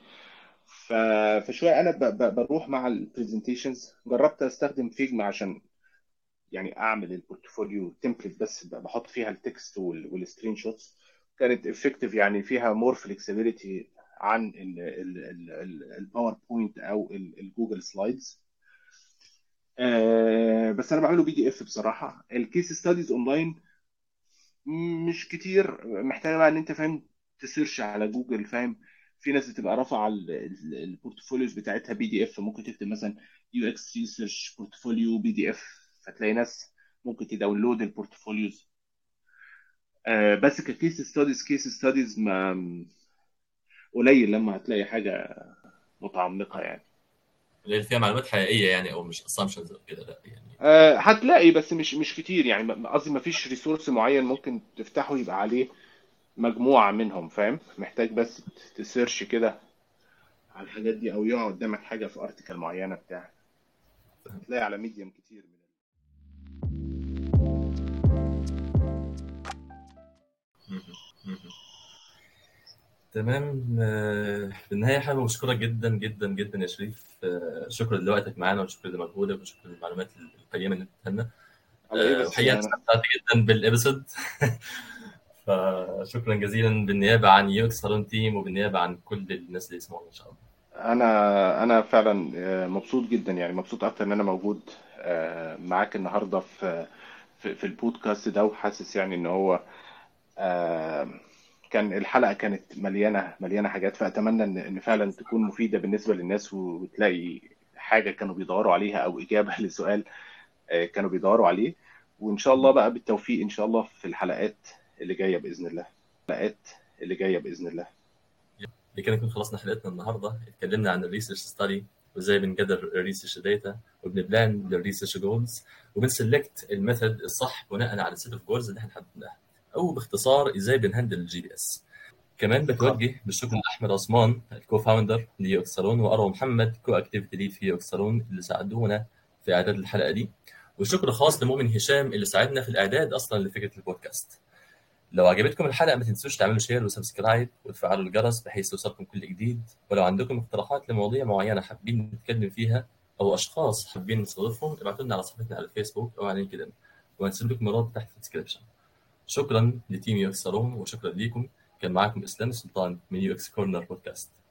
فشويه انا بروح مع البرزنتيشنز. جربت استخدم فيجما عشان يعني اعمل البورتفوليو تمبلت، بس بحط فيها التكست والسكرين شوتس، كانت افكتيف يعني، فيها مور فلكسبيليتي عن الباوربوينت او الجوجل سلايدز. بس انا بعمله PDF بصراحه. الكيس ستاديز اونلاين مش كتير، محتاجه بقى ان انت فاهم تسيرش على جوجل، فاهم في ناس بتبقى رافعه البورتفوليوز بتاعتها PDF، ممكن تكتب مثلا UX Research Portfolio PDF، فتلاقي ناس ممكن تداونلود البورتفوليوز. بس ككيس ستاديز، كيس ستاديز ما قليل لما هتلاقي حاجه متعمقه يعني اللي فيها معلومات حقيقيه يعني، او مش assumptions او كده. لا يعني هتلاقي بس مش كتير يعني، قصدي ما فيش ريسورس معين ممكن تفتحه يبقى عليه مجموعه منهم، فاهم؟ محتاج بس تسيرش كده على الحاجات دي، او يقع قدامك حاجه في ارتكل معينه بتاع، هتلاقي على ميديم كتير. تمام. في النهايه حابب اشكرك جدا جدا جدا يا شريف، شكرا لوقتك معانا وشكرا لمجهودك وشكرا للمعلومات القيمه اللي اديتها لنا. حقيقه استمتعت جدا بالابيسود فشكرا جزيلا بالنيابه عن يوكس سالون تيم وبالنيابه عن كل الناس اللي يسمعونا ان شاء الله. انا فعلا مبسوط جدا يعني، مبسوط اكتر ان انا موجود معاك النهارده في البودكاست ده، وحاسس يعني ان هو كان الحلقة كانت مليانة حاجات، فأتمنى إن فعلا تكون مفيدة بالنسبة للناس، وتلاقي حاجة كانوا بيدوروا عليها أو إجابة لسؤال كانوا بيدوروا عليه. وإن شاء الله بقى بالتوفيق إن شاء الله في الحلقات اللي جاية بإذن الله. لكن نكون خلصنا حلقتنا النهاردة، اتكلمنا عن الريسيرش ستادي وإزاي بنقدر الريسيرش داتا وبنبلان للريسيرش جولز وبنسلكت الميثود الصح بناء على السيت اوف جولز اللي احنا حددناها، او باختصار ازاي بنهندل الGPS. كمان بتوجه بالشكر لاحمد عثمان الكو فاوندر ليوكسالون، وارو محمد كو اكتيفيتي ليد في يوكسالون اللي ساعدونا في اعداد الحلقه دي، وشكر خاص لمؤمن هشام اللي ساعدنا في الاعداد اصلا لفكره البودكاست. لو عجبتكم الحلقه ما تنسوش تعملوا شير وسبسكرايب وتفعلوا الجرس بحيث يوصلكم كل جديد، ولو عندكم اقتراحات لمواضيع معينه حابين نتكلم فيها او اشخاص حابين نستضيفهم ابعتوا لنا على صفحتنا على الفيسبوك او على لينكدين، وهنسيب لكم رابط تحت في الديسكربشن. شكراً لتيم UX Salon وشكراً ليكم. كان معاكم إسلام السلطان من UX Corner Podcast.